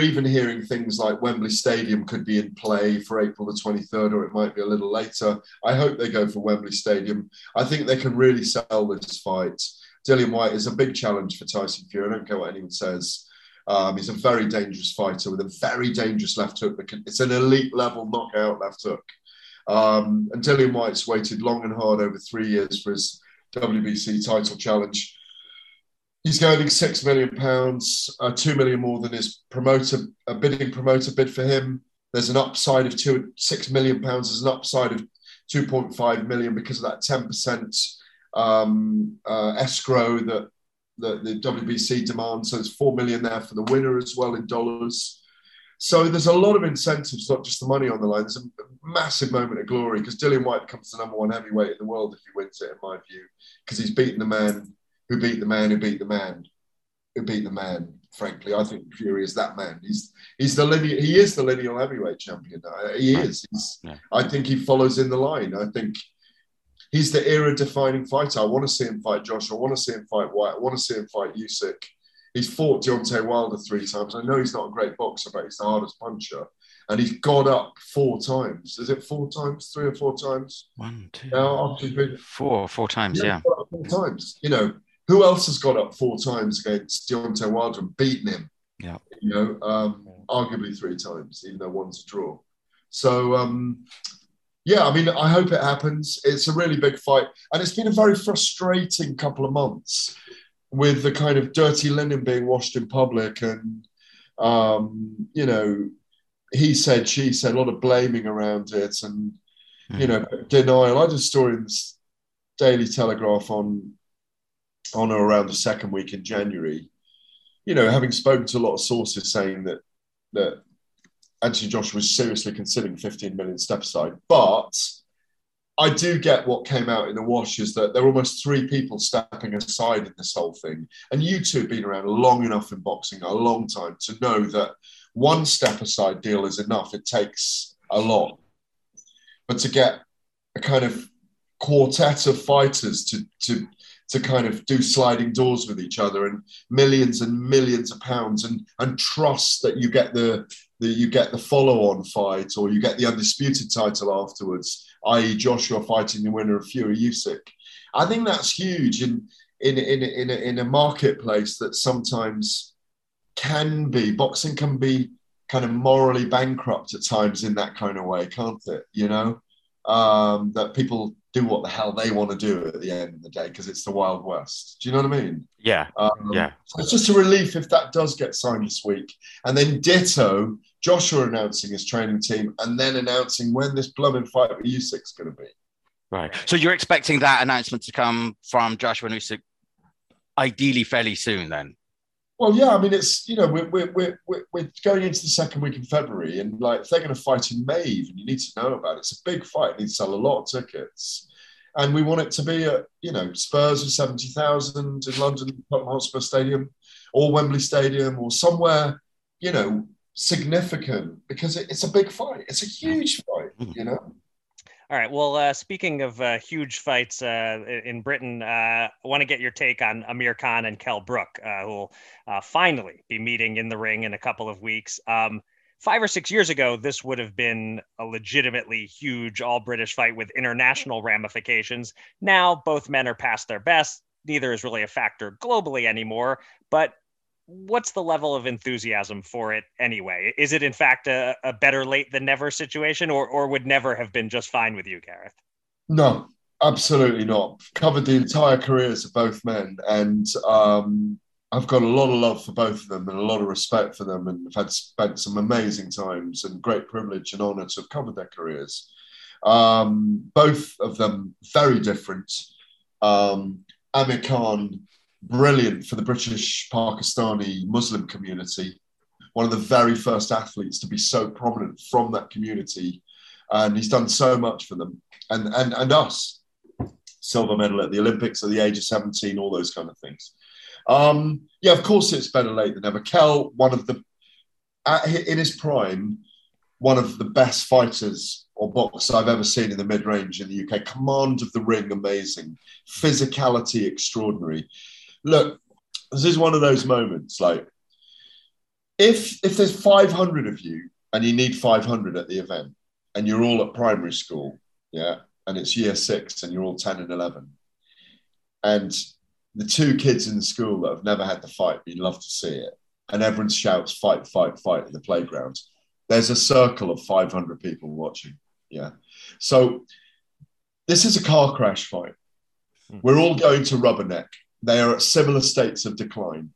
even hearing things like Wembley Stadium could be in play for April the 23rd, or it might be a little later. I hope they go for Wembley Stadium. I think they can really sell this fight. Dillian White is a big challenge for Tyson Fury. I don't care what anyone says. He's a very dangerous fighter with a very dangerous left hook. It's an elite level knockout left hook. And Dillian White's waited long and hard over 3 years for his WBC title challenge. He's earning £6 million, 2 million more than his bidding promoter bid for him. There's an upside of £6 million. There's an upside of 2.5 million because of that 10% escrow that the WBC demand, so there's 4 million there for the winner as well in dollars. So there's a lot of incentives, not just the money on the line. There's a massive moment of glory because Dillian White becomes the number one heavyweight in the world if he wins it, in my view, because he's beaten the man who beat the man who beat the man who beat the man. Frankly, I think Fury is that man. He is the lineal heavyweight champion. He is. I think he follows in the line. I think he's the era-defining fighter. I want to see him fight Josh. I want to see him fight White. I want to see him fight Usyk. He's fought Deontay Wilder 3 times. I know he's not a great boxer, but he's the hardest puncher. And he's got up 4 times. Is it 4 times? 3 or 4 times? 1, 2. Now, four times. Yeah. 4 times. You know, who else has got up 4 times against Deontay Wilder and beaten him? Yeah. You know, arguably 3 times, even though one's a draw. So. Yeah, I mean, I hope it happens. It's a really big fight. And it's been a very frustrating couple of months with the kind of dirty linen being washed in public and, you know, he said, she said, a lot of blaming around it and, you know, denial. I did a story in the Daily Telegraph on or around the second week in January, you know, having spoken to a lot of sources saying that Anthony Joshua was seriously considering 15 million step aside. But I do get what came out in the wash is that there were almost 3 people stepping aside in this whole thing. And you two have been around long enough in boxing, a long time, to know that one step aside deal is enough. It takes a lot. But to get a kind of quartet of fighters to kind of do sliding doors with each other and millions of pounds and trust that you get the follow-on fight or you get the undisputed title afterwards, i.e. Joshua fighting the winner of Fury Usyk. I think that's huge in a marketplace that sometimes boxing can be kind of morally bankrupt at times in that kind of way, can't it? You know, that people do what the hell they want to do at the end of the day, because it's the Wild West. Do you know what I mean? Yeah. So it's just a relief if that does get signed this week. And then ditto, Joshua announcing his training team and then announcing when this blooming fight with Usyk's going to be. Right. So you're expecting that announcement to come from Joshua and Usyk ideally fairly soon then? Well, yeah, I mean, it's, you know, we're going into the second week in February, and like if they're going to fight in May, even, you need to know about it. It's a big fight; it needs to sell a lot of tickets, and we want it to be at, you know, Spurs with 70,000 in London, Tottenham Hotspur Stadium, or Wembley Stadium, or somewhere, you know, significant, because it's a big fight. It's a huge fight, you know. All right. Well, speaking of huge fights in Britain, I want to get your take on Amir Khan and Kell Brook, who will finally be meeting in the ring in a couple of weeks. 5 or 6 years ago, this would have been a legitimately huge all-British fight with international ramifications. Now, both men are past their best. Neither is really a factor globally anymore. But what's the level of enthusiasm for it anyway? Is it in fact a better late than never situation, or would never have been just fine with you, Gareth? No, absolutely not. I've covered the entire careers of both men, and I've got a lot of love for both of them and a lot of respect for them, and I've had spent some amazing times and great privilege and honor to have covered their careers. Both of them very different. Amir Khan, brilliant for the British Pakistani Muslim community, one of the very first athletes to be so prominent from that community, and he's done so much for them and us. Silver medal at the Olympics at the age of 17, all those kind of things. Yeah, of course it's better late than never. Kell, in his prime, one of the best fighters or boxers I've ever seen in the mid-range in the UK. Command of the ring, amazing. Physicality, extraordinary. Look, this is one of those moments, like, if there's 500 of you and you need 500 at the event and you're all at primary school, yeah, and it's year 6 and you're all 10 and 11, and the two kids in the school that have never had the fight, but you love to see it, and everyone shouts, fight, fight, fight in the playground, there's a circle of 500 people watching, yeah. So this is a car crash fight. We're all going to rubberneck. They are at similar states of decline.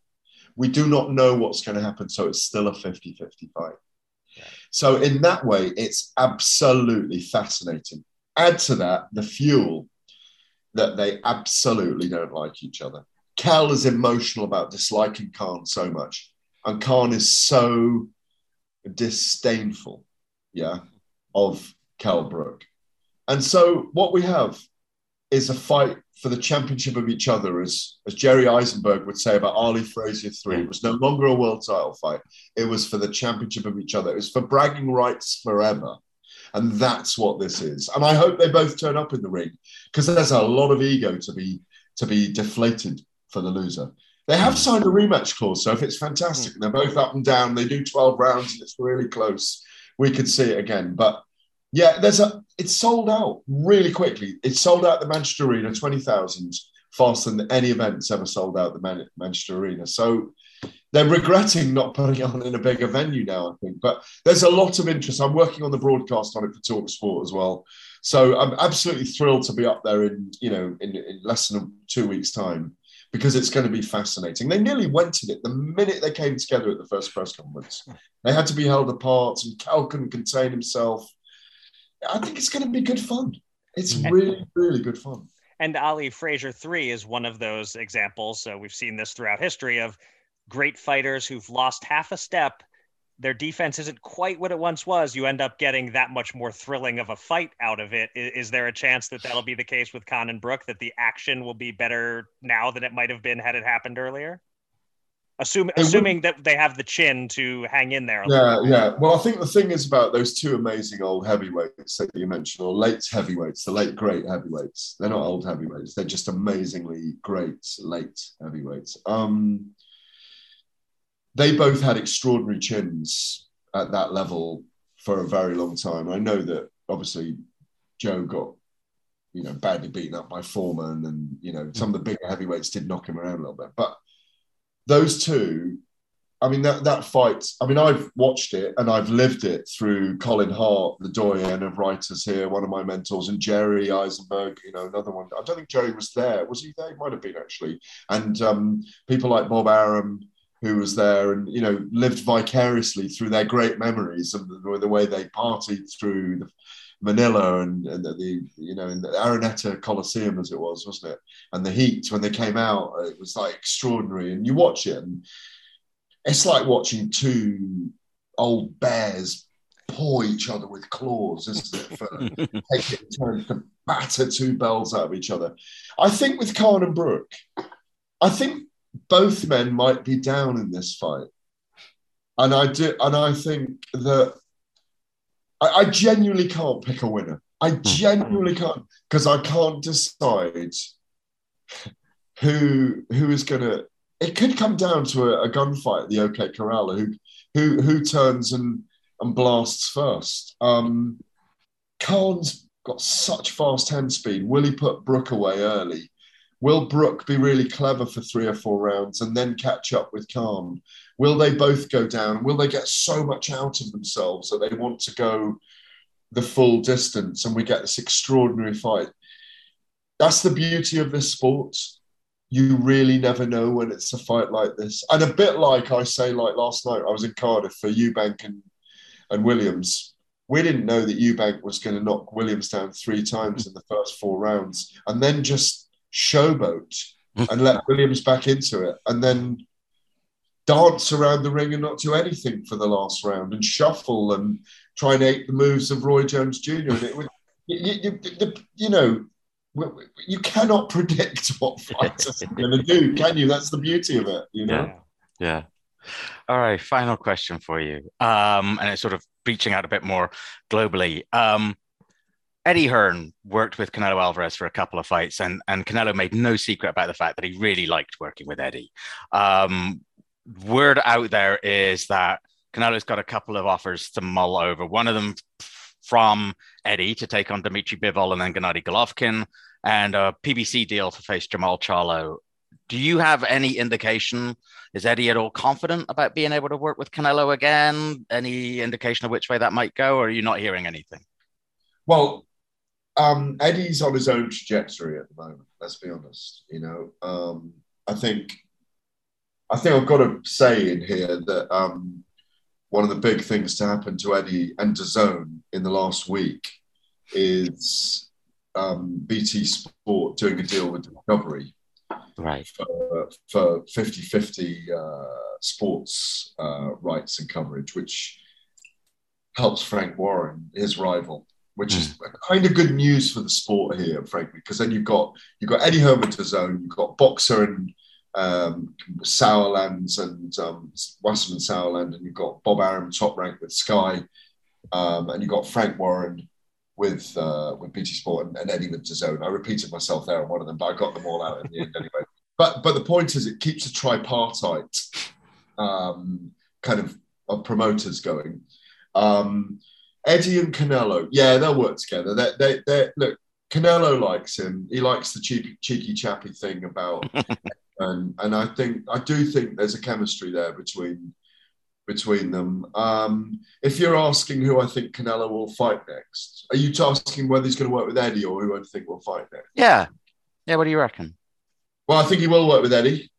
We do not know what's going to happen, so it's still a 50-50 fight. Yeah. So in that way, it's absolutely fascinating. Add to that the fuel that they absolutely don't like each other. Kell is emotional about disliking Khan so much, and Khan is so disdainful, yeah, of Kell Brook. And so what we have is a fight for the championship of each other, as Jerry Eisenberg would say about Ali Frazier 3. It was no longer a world title fight. It was for the championship of each other. It was for bragging rights forever. And that's what this is. And I hope they both turn up in the ring, because there's a lot of ego to be deflated for the loser. They have signed a rematch clause, so if it's fantastic, and they're both up and down, they do 12 rounds, and it's really close, we could see it again. But yeah, it's sold out really quickly. It's sold out the Manchester Arena, 20,000, faster than any event's ever sold out the Manchester Arena. So they're regretting not putting it on in a bigger venue now, I think. But there's a lot of interest. I'm working on the broadcast on it for TalkSport as well. So I'm absolutely thrilled to be up there in less than 2 weeks' time, because it's going to be fascinating. They nearly went at it the minute they came together at the first press conference. They had to be held apart, and Kell couldn't contain himself. I think it's going to be good fun. It's really, really good fun. And Ali Frazier 3 is one of those examples. So we've seen this throughout history of great fighters who've lost half a step. Their defense isn't quite what it once was. You end up getting that much more thrilling of a fight out of it. Is there a chance that that'll be the case with Khan and Brook, that the action will be better now than it might have been had it happened earlier? Assuming that they have the chin to hang in there. Yeah. Well, I think the thing is about those two amazing old heavyweights that you mentioned, or late heavyweights, the late great heavyweights. They're not old heavyweights. They're just amazingly great late heavyweights. They both had extraordinary chins at that level for a very long time. I know that obviously Joe got, you know, badly beaten up by Foreman, and, you know, some of the bigger heavyweights did knock him around a little bit, but those two I mean, that fight, I mean, I've watched it and I've lived it through Colin Hart, the doyen of writers here, one of my mentors, and Jerry Eisenberg, you know, another one. I don't think Jerry was there. Was he there? He might have been, actually. And people like Bob Arum, who was there and, you know, lived vicariously through their great memories and the way they partied through Manila and the, you know, in the Araneta Coliseum, as it was, wasn't it? And the heat when they came out, it was like extraordinary. And you watch it and it's like watching two old bears paw each other with claws, isn't it? For taking turns to batter two bells out of each other. I think with Khan and Brook, I think both men might be down in this fight. And I think that I genuinely can't pick a winner. I genuinely can't, because I can't decide who is going to. It could come down to a gunfight at the OK Corral, who turns and blasts first. Khan's got such fast hand speed. Will he put Brook away early? Will Brook be really clever for 3 or 4 rounds and then catch up with Khan? Will they both go down? Will they get so much out of themselves that they want to go the full distance and we get this extraordinary fight? That's the beauty of this sport. You really never know when it's a fight like this. And a bit like I say, like last night, I was in Cardiff for Eubank and Williams. We didn't know that Eubank was going to knock Williams down 3 times in the first 4 rounds and then just showboat and let Williams back into it and then dance around the ring and not do anything for the last round and shuffle and try and ape the moves of Roy Jones Jr. And it was, you know, you cannot predict what fighters are going to do, can you? That's the beauty of it, you know? Yeah. All right, final question for you. And it's sort of reaching out a bit more globally. Eddie Hearn worked with Canelo Alvarez for a couple of fights, and Canelo made no secret about the fact that he really liked working with Eddie. Word out there is that Canelo's got a couple of offers to mull over. One of them from Eddie to take on Dmitry Bivol and then Gennady Golovkin, and a PBC deal to face Jamal Charlo. Do you have any indication? Is Eddie at all confident about being able to work with Canelo again? Any indication of which way that might go, or are you not hearing anything? Well, Eddie's on his own trajectory at the moment. Let's be honest. You know, I think I've got to say in here that one of the big things to happen to Eddie and DAZN in the last week is BT Sport doing a deal with Discovery, right, for 50/50 sports rights and coverage, which helps Frank Warren, his rival. Which is kind of good news for the sport here, frankly, because then you've got Eddie Hearn with DAZN, you've got Boxer and Sauerland and Wasserman Sauerland, and you've got Bob Arum, Top Rank with Sky, and you've got Frank Warren with BT Sport and Eddie with DAZN. I repeated myself there on one of them, but I got them all out in the end anyway. But the point is, it keeps a tripartite kind of promoters going. Eddie and Canelo, yeah, they'll work together. They look, Canelo likes him. He likes the cheeky chappy thing about, and I do think there's a chemistry there between them. If you're asking who I think Canelo will fight next, are you asking whether he's going to work with Eddie or who I think will fight next? Yeah. What do you reckon? Well, I think he will work with Eddie,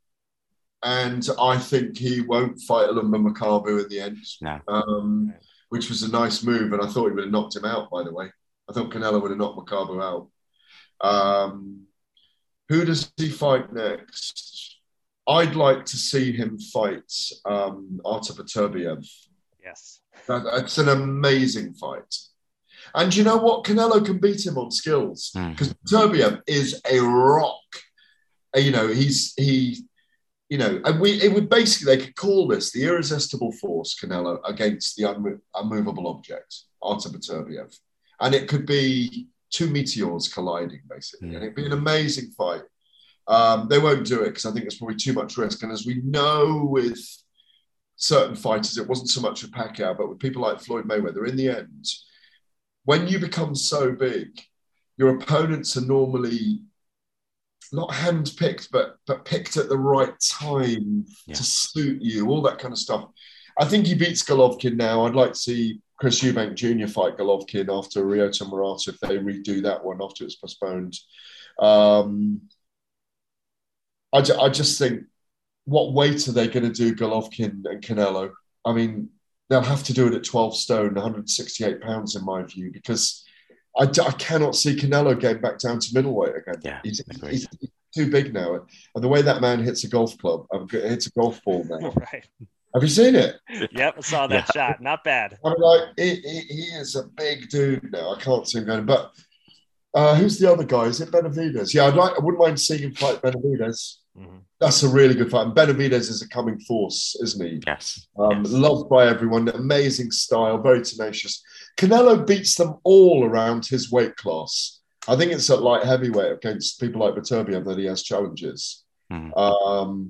and I think he won't fight Alumba Makabu in the end. No. Which was a nice move, and I thought he would have knocked him out, by the way. I thought Canelo would have knocked Makabu out. Who does he fight next? I'd like to see him fight Artur Beterbiev. Yes. That's an amazing fight. And you know what? Canelo can beat him on skills, because Beterbiev is a rock. You know, you know, and they could call this the irresistible force, Canelo, against the unmovable object, Artur Beterbiev. And it could be 2 meteors colliding, basically. And it'd be an amazing fight. They won't do it because I think it's probably too much risk. And as we know with certain fighters, it wasn't so much with Pacquiao, but with people like Floyd Mayweather, in the end, when you become so big, your opponents are normally not handpicked, but picked at the right time to suit you, all that kind of stuff. I think he beats Golovkin now. I'd like to see Chris Eubank Jr. fight Golovkin after Ryota Murata, if they redo that one after it's postponed. I just think, what weight are they going to do Golovkin and Canelo? I mean, they'll have to do it at 12 stone, 168 pounds in my view, because I cannot see Canelo getting back down to middleweight again. Yeah, he's too big now. And the way that man hits a golf club, hits a golf ball now. Right. Have you seen it? Yep, I saw that shot. Not bad. I'm like, he is a big dude now. I can't see him going. But who's the other guy? Is it Benavidez? Yeah, I wouldn't mind seeing him fight Benavidez. Mm-hmm. That's a really good fight. And Benavidez is a coming force, isn't he? Yes. Loved by everyone. Amazing style. Very tenacious. Canelo beats them all around his weight class. I think it's at light heavyweight against people like Viterbiev that he has challenges. Mm-hmm.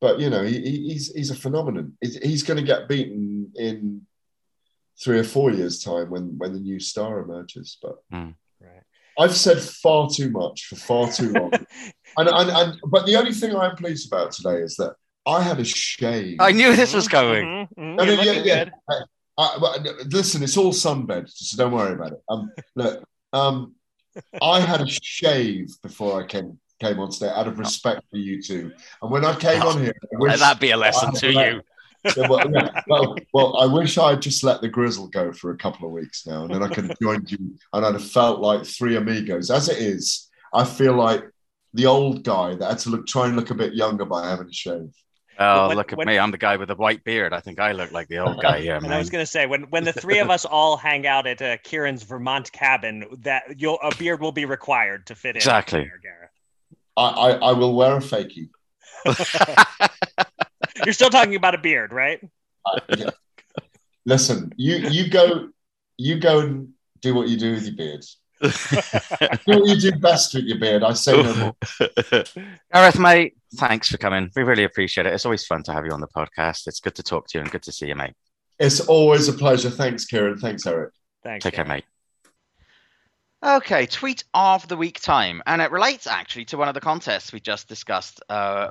But, you know, he's a phenomenon. He's going to get beaten in 3 or 4 years' time when the new star emerges. But right. I've said far too much for far too long. But the only thing I'm pleased about today is that I had a shave. I knew this was coming. Mm-hmm. Listen, it's all sunbed, so don't worry about it. Look, I had a shave before I came on today out of respect for you two. And when I came on here... that'd be a lesson to you. Well, I wish I had just let the grizzle go for a couple of weeks now, and then I could have joined you, and I'd have felt like three amigos. As it is, I feel like the old guy that had to try and look a bit younger by having a shave. Oh, look at me. I'm the guy with the white beard. I think I look like the old guy here, man. I was going to say, when the three of us all hang out at Kieran's Vermont cabin, a beard will be required to fit in. Exactly. Gareth. I will wear a fakie. You're still talking about a beard, right? Yeah. Listen, you go and do what you do with your beard. Do what you do best with your beard. I say no more. Gareth, mate, thanks for coming. We really appreciate it. It's always fun to have you on the podcast. It's good to talk to you and good to see you, mate. It's always a pleasure. Thanks, Kieran. Thanks, Eric. Thanks. Take care, mate. Okay, tweet of the week time, and it relates actually to one of the contests we just discussed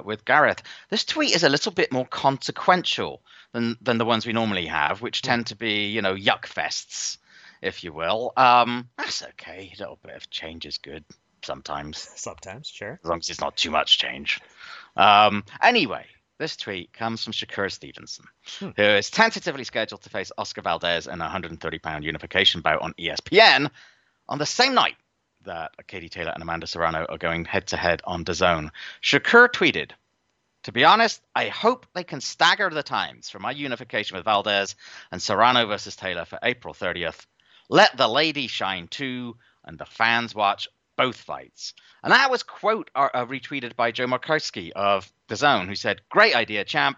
with Gareth. This tweet is a little bit more consequential than the ones we normally have, which tend to be, you know, yuck fests, if you will. That's okay. A little bit of change is good sometimes. Sometimes, sure. As long as it's not too much change. Anyway, this tweet comes from Shakur Stevenson, who is tentatively scheduled to face Oscar Valdez in a 130-pound unification bout on ESPN, on the same night that Katie Taylor and Amanda Serrano are going head-to-head on DAZN. Shakur tweeted, "To be honest, I hope they can stagger the times for my unification with Valdez and Serrano versus Taylor for April 30th. Let the lady shine too, and the fans watch both fights." And that was quote retweeted by Joe Markowski of DAZN, who said, "Great idea, champ.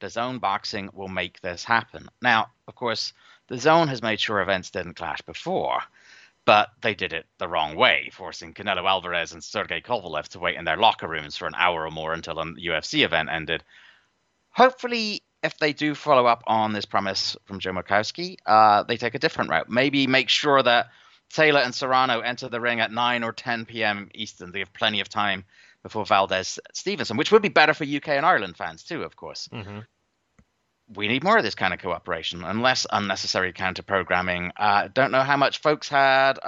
DAZN Boxing will make this happen." Now, of course, DAZN has made sure events didn't clash before, but they did it the wrong way, forcing Canelo Alvarez and Sergey Kovalev to wait in their locker rooms for an hour or more until the UFC event ended. Hopefully, if they do follow up on this promise from Joe Murkowski, they take a different route. Maybe make sure that Taylor and Serrano enter the ring at 9 or 10 p.m. Eastern. They have plenty of time before Valdez Stevenson, which would be better for UK and Ireland fans too, of course. Mm-hmm. We need more of this kind of cooperation and less unnecessary counter-programming. Don't know how much folks had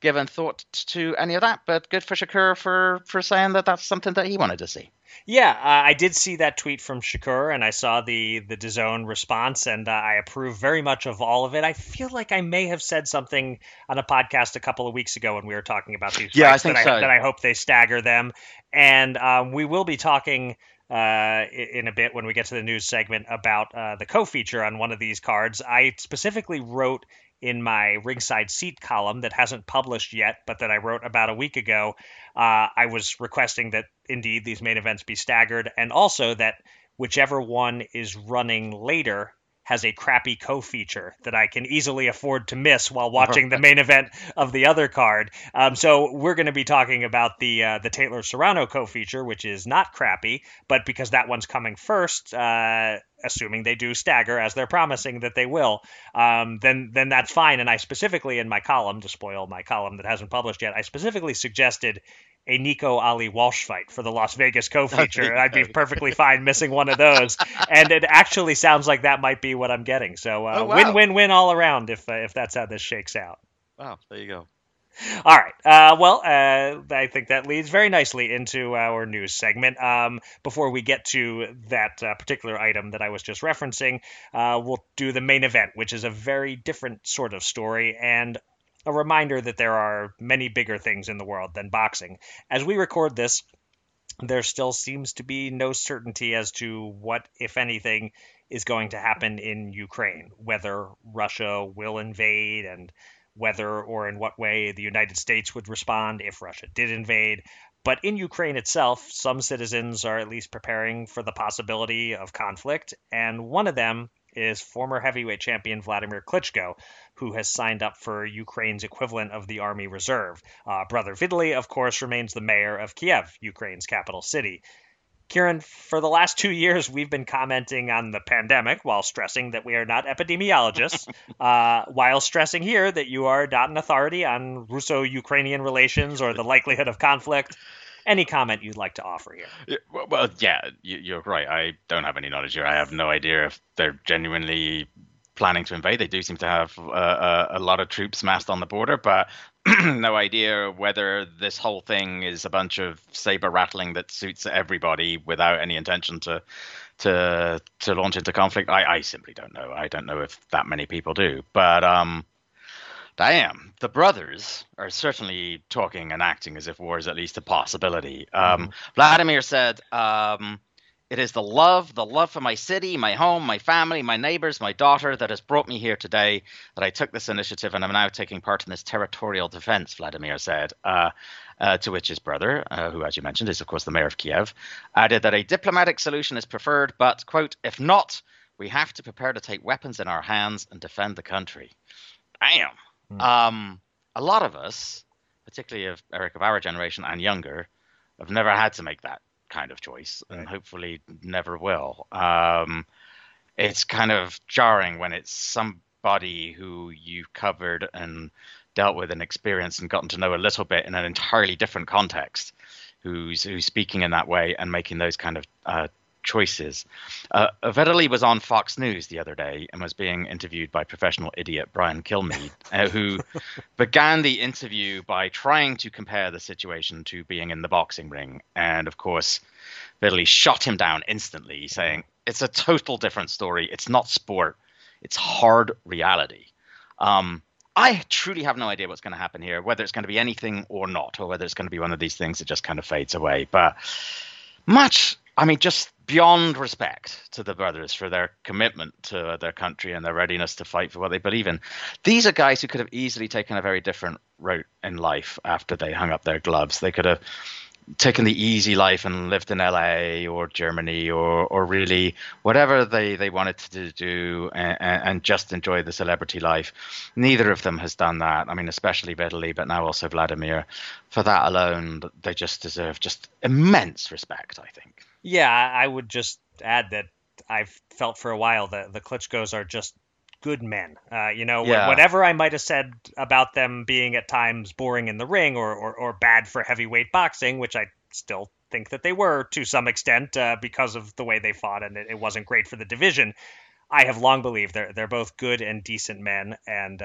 given thought to any of that, but good for Shakur for saying that that's something that he wanted to see. Yeah, I did see that tweet from Shakur, and I saw the DAZN response, and I approve very much of all of it. I feel like I may have said something on a podcast a couple of weeks ago when we were talking about these fights, that I hope they stagger them. And we will be talking in a bit when we get to the news segment about the co-feature on one of these cards. I specifically wrote in my ringside seat column that hasn't published yet, but that I wrote about a week ago. I was requesting that indeed these main events be staggered, and also that whichever one is running later has a crappy co-feature that I can easily afford to miss while watching the main event of the other card. So we're going to be talking about the Taylor Serrano co-feature, which is not crappy, but because that one's coming first, assuming they do stagger as they're promising that they will, then that's fine. And I specifically in my column, to spoil my column that hasn't published yet, I specifically suggested a Nico Ali Walsh fight for the Las Vegas co-feature, and I'd be perfectly fine missing one of those. And it actually sounds like that might be what I'm getting. So win-win-win all around if that's how this shakes out. Wow, there you go. All right. I think that leads very nicely into our news segment. Before we get to that particular item that I was just referencing, we'll do the main event, which is a very different sort of story and a reminder that there are many bigger things in the world than boxing. As we record this, there still seems to be no certainty as to what, if anything, is going to happen in Ukraine, whether Russia will invade and whether or in what way the United States would respond if Russia did invade. But in Ukraine itself, some citizens are at least preparing for the possibility of conflict, and one of them is former heavyweight champion Wladimir Klitschko, who has signed up for Ukraine's equivalent of the Army Reserve. Brother Vitaly, of course, remains the mayor of Kiev, Ukraine's capital city. Kieran, for the last 2 years, we've been commenting on the pandemic while stressing that we are not epidemiologists, while stressing here that you are not an authority on Russo-Ukrainian relations or the likelihood of conflict. Any comment you'd like to offer here? Well, yeah, you're right. I don't have any knowledge here. I have no idea if they're genuinely planning to invade. They do seem to have a lot of troops massed on the border, but no idea whether this whole thing is a bunch of saber rattling that suits everybody without any intention to launch into conflict. I simply don't know. I don't know if that many people do, but damn, the brothers are certainly talking and acting as if war is at least a possibility. Vladimir said, it is the love for my city, my home, my family, my neighbors, my daughter that has brought me here today, that I took this initiative and I'm now taking part in this territorial defense, Vladimir said, to which his brother, who, as you mentioned, is, of course, the mayor of Kiev, added that a diplomatic solution is preferred. But, quote, if not, we have to prepare to take weapons in our hands and defend the country. Damn. A lot of us, particularly of our generation and younger, have never had to make that kind of choice, and hopefully never will. It's kind of jarring when it's somebody who you've covered and dealt with and experienced and gotten to know a little bit in an entirely different context, who's speaking in that way and making those kind of choices. Vitaly was on Fox News the other day and was being interviewed by professional idiot Brian Kilmeade, who began the interview by trying to compare the situation to being in the boxing ring. And of course, Vitaly shot him down instantly, saying, it's a total different story. It's not sport. It's hard reality. I truly have no idea what's going to happen here, whether it's going to be anything or not, or whether it's going to be one of these things that just kind of fades away. But just beyond respect to the brothers for their commitment to their country and their readiness to fight for what they believe in. These are guys who could have easily taken a very different route in life after they hung up their gloves. They could have taken the easy life and lived in LA or Germany or really whatever they wanted to do and just enjoy the celebrity life. Neither of them has done that. I mean, especially Vitaly, but now also Vladimir. For that alone, they just deserve just immense respect, I think. Yeah, I would just add that I've felt for a while that the Klitschkos are just good men. Whatever I might have said about them being at times boring in the ring or bad for heavyweight boxing, which I still think that they were to some extent because of the way they fought and it wasn't great for the division, I have long believed they're both good and decent men, and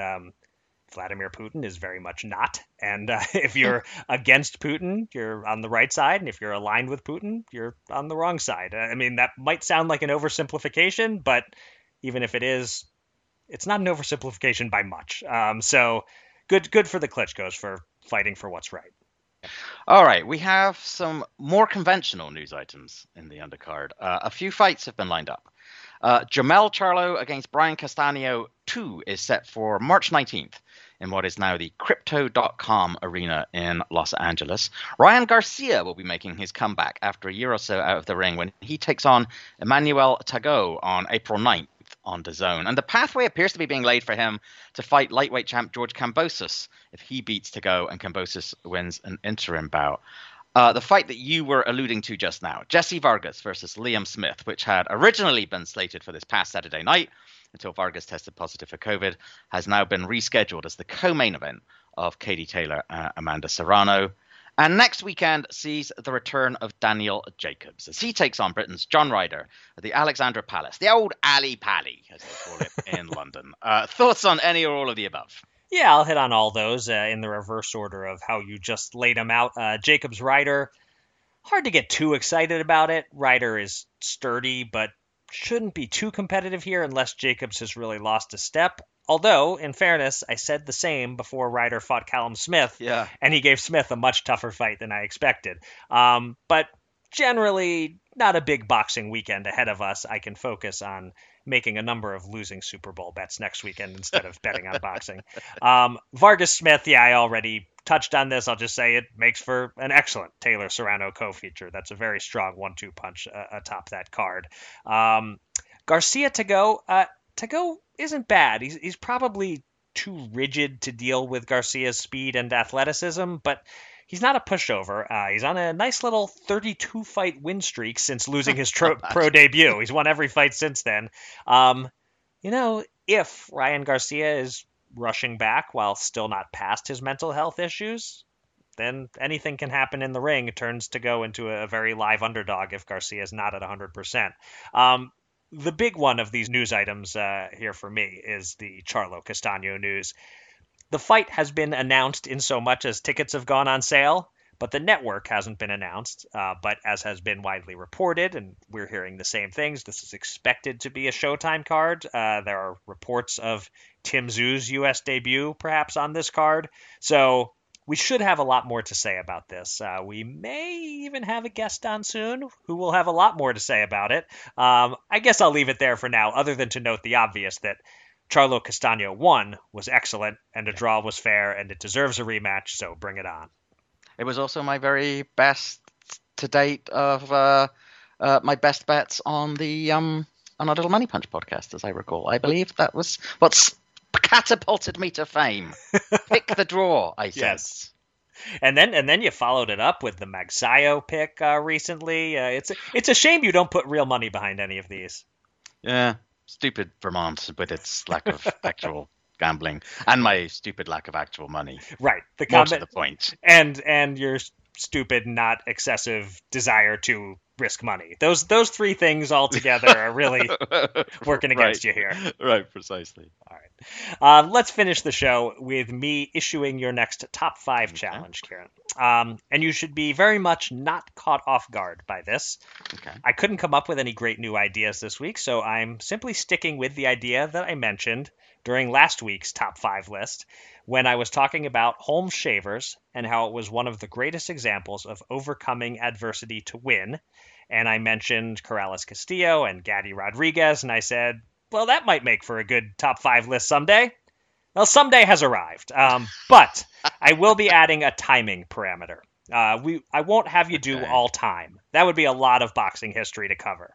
Vladimir Putin is very much not. And if you're against Putin, you're on the right side. And if you're aligned with Putin, you're on the wrong side. I mean, that might sound like an oversimplification, but even if it is, it's not an oversimplification by much. So good for the Klitschkos for fighting for what's right. All right. We have some more conventional news items in the undercard. A few fights have been lined up. Jamel Charlo against Brian Castanio 2 is set for March 19th in what is now the Crypto.com Arena in Los Angeles. Ryan Garcia will be making his comeback after a year or so out of the ring when he takes on Emmanuel Tagot on April 9th on DAZN. And the pathway appears to be being laid for him to fight lightweight champ George Kambosos if he beats Tagot and Kambosos wins an interim bout. The fight that you were alluding to just now, Jesse Vargas versus Liam Smith, which had originally been slated for this past Saturday night until Vargas tested positive for COVID, has now been rescheduled as the co-main event of Katie Taylor, Amanda Serrano. And next weekend sees the return of Daniel Jacobs as he takes on Britain's John Ryder at the Alexandra Palace, the old Alley Pally, as they call it in London. Thoughts on any or all of the above? Yeah, I'll hit on all those in the reverse order of how you just laid them out. Jacobs Ryder, hard to get too excited about it. Ryder is sturdy, but shouldn't be too competitive here unless Jacobs has really lost a step. Although, in fairness, I said the same before Ryder fought Callum Smith, and he gave Smith a much tougher fight than I expected. But generally, not a big boxing weekend ahead of us. I can focus on making a number of losing Super Bowl bets next weekend instead of betting on boxing. Vargas Smith, I already touched on this. I'll just say it makes for an excellent Taylor Serrano co-feature. That's a very strong 1-2 punch atop that card. Garcia Tago isn't bad. He's probably too rigid to deal with Garcia's speed and athleticism, but he's not a pushover. He's on a nice little 32-fight win streak since losing his pro debut. He's won every fight since then. If Ryan Garcia is rushing back while still not past his mental health issues, then anything can happen in the ring. It turns Tago into a very live underdog if Garcia's not at 100%. The big one of these news items here for me is the Charlo Castaño news. The fight has been announced in so much as tickets have gone on sale, but the network hasn't been announced. But as has been widely reported, and we're hearing the same things, this is expected to be a Showtime card. There are reports of Tim Tszew's U.S. debut perhaps on this card. So we should have a lot more to say about this. We may even have a guest on soon who will have a lot more to say about it. I guess I'll leave it there for now, other than to note the obvious that Charlo Castaño won was excellent, and a draw was fair, and it deserves a rematch, so bring it on. It was also my very best to date of my best bets on the on our Little Money Punch podcast, as I recall. I believe that was what's catapulted me to fame. Pick the draw, I said. Yes. And then you followed it up with the Magsayo pick recently. It's a shame you don't put real money behind any of these. Yeah, stupid Vermont with its lack of actual gambling and my stupid lack of actual money. Right. To the point. And your stupid, not excessive desire to risk money. Those three things all together are really working against you here. Right, precisely. All right. Let's finish the show with me issuing your next top 5 challenge, Kieran. And you should be very much not caught off guard by this. Okay. I couldn't come up with any great new ideas this week, so I'm simply sticking with the idea that I mentioned during last week's top 5 list when I was talking about home shavers and how it was one of the greatest examples of overcoming adversity to win. And I mentioned Corrales Castillo and Gaddy Rodriguez, and I said, well, that might make for a good top 5 list someday. Well, someday has arrived, but I will be adding a timing parameter. I won't have you do all time. That would be a lot of boxing history to cover.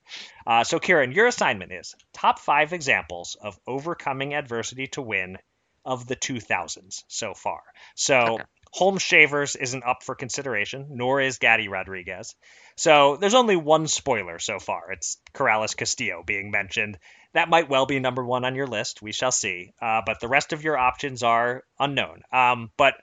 So, Kieran, your assignment is top 5 examples of overcoming adversity to win of the 2000s so far. So, Holmes Shavers isn't up for consideration, nor is Gaddy Rodriguez. So, there's only one spoiler so far. It's Corrales Castillo being mentioned. That might well be number 1 on your list. We shall see. But the rest of your options are unknown. But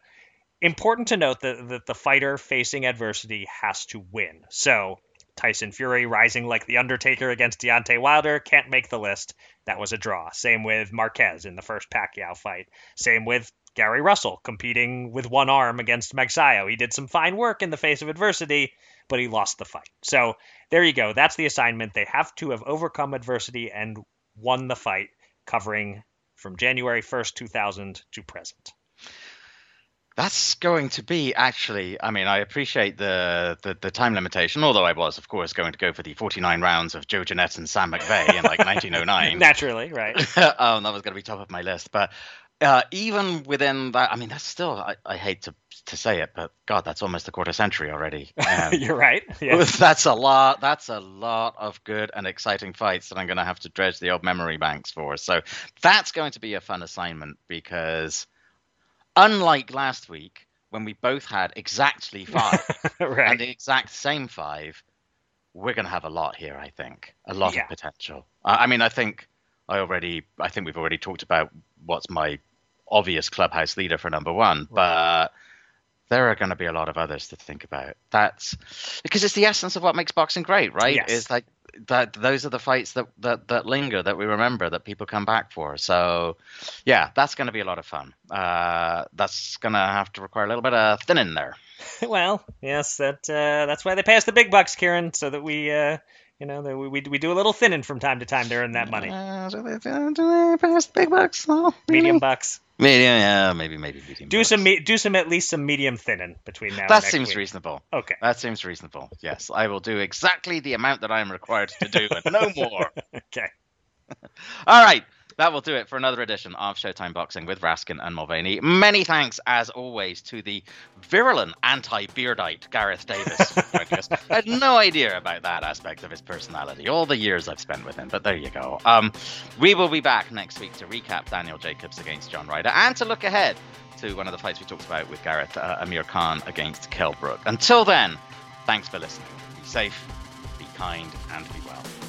important to note that the fighter facing adversity has to win. So Tyson Fury rising like The Undertaker against Deontay Wilder can't make the list. That was a draw. Same with Marquez in the first Pacquiao fight. Same with Gary Russell competing with one arm against Magsayo. He did some fine work in the face of adversity, but he lost the fight. So there you go. That's the assignment. They have to have overcome adversity and won the fight, covering from January 1st, 2000 to present. That's going to be actually, I mean, I appreciate the time limitation, although I was, of course, going to go for the 49 rounds of Joe Jeanette and Sam McVeigh in like 1909. Naturally, right. That was going to be top of my list. But even within that, I mean, that's still, I hate to say it, but God, that's almost a quarter century already. You're right. Yeah. That's a lot. That's a lot of good and exciting fights that I'm going to have to dredge the old memory banks for. So that's going to be a fun assignment because unlike last week, when we both had exactly 5 and the exact same 5, we're going to have a lot here, I think. A lot of potential. I mean, I think we've already talked about what's my obvious clubhouse leader for number 1, but there are going to be a lot of others to think about. That's because it's the essence of what makes boxing great, right? Yes. It's like that. Those are the fights that linger, that we remember, that people come back for. So, yeah, that's going to be a lot of fun. That's going to have to require a little bit of thinning there. Well, yes, that's why they pass the big bucks, Kieran, so that we. You know, we do a little thinning from time to time to earn that money. Big bucks, oh, really? Medium bucks. Medium, yeah, maybe medium. Do some at least some medium thinning between now. That seems reasonable. Okay, that seems reasonable. Yes, I will do exactly the amount that I am required to do, and no more. Okay. All right. That will do it for another edition of Showtime Boxing with Raskin and Mulvaney. Many thanks, as always, to the virulent anti-beardite Gareth Davis. I had no idea about that aspect of his personality, all the years I've spent with him, but there you go. We will be back next week to recap Daniel Jacobs against John Ryder and to look ahead to one of the fights we talked about with Gareth, Amir Khan against Kell Brook. Until then, thanks for listening. Be safe, be kind, and be well.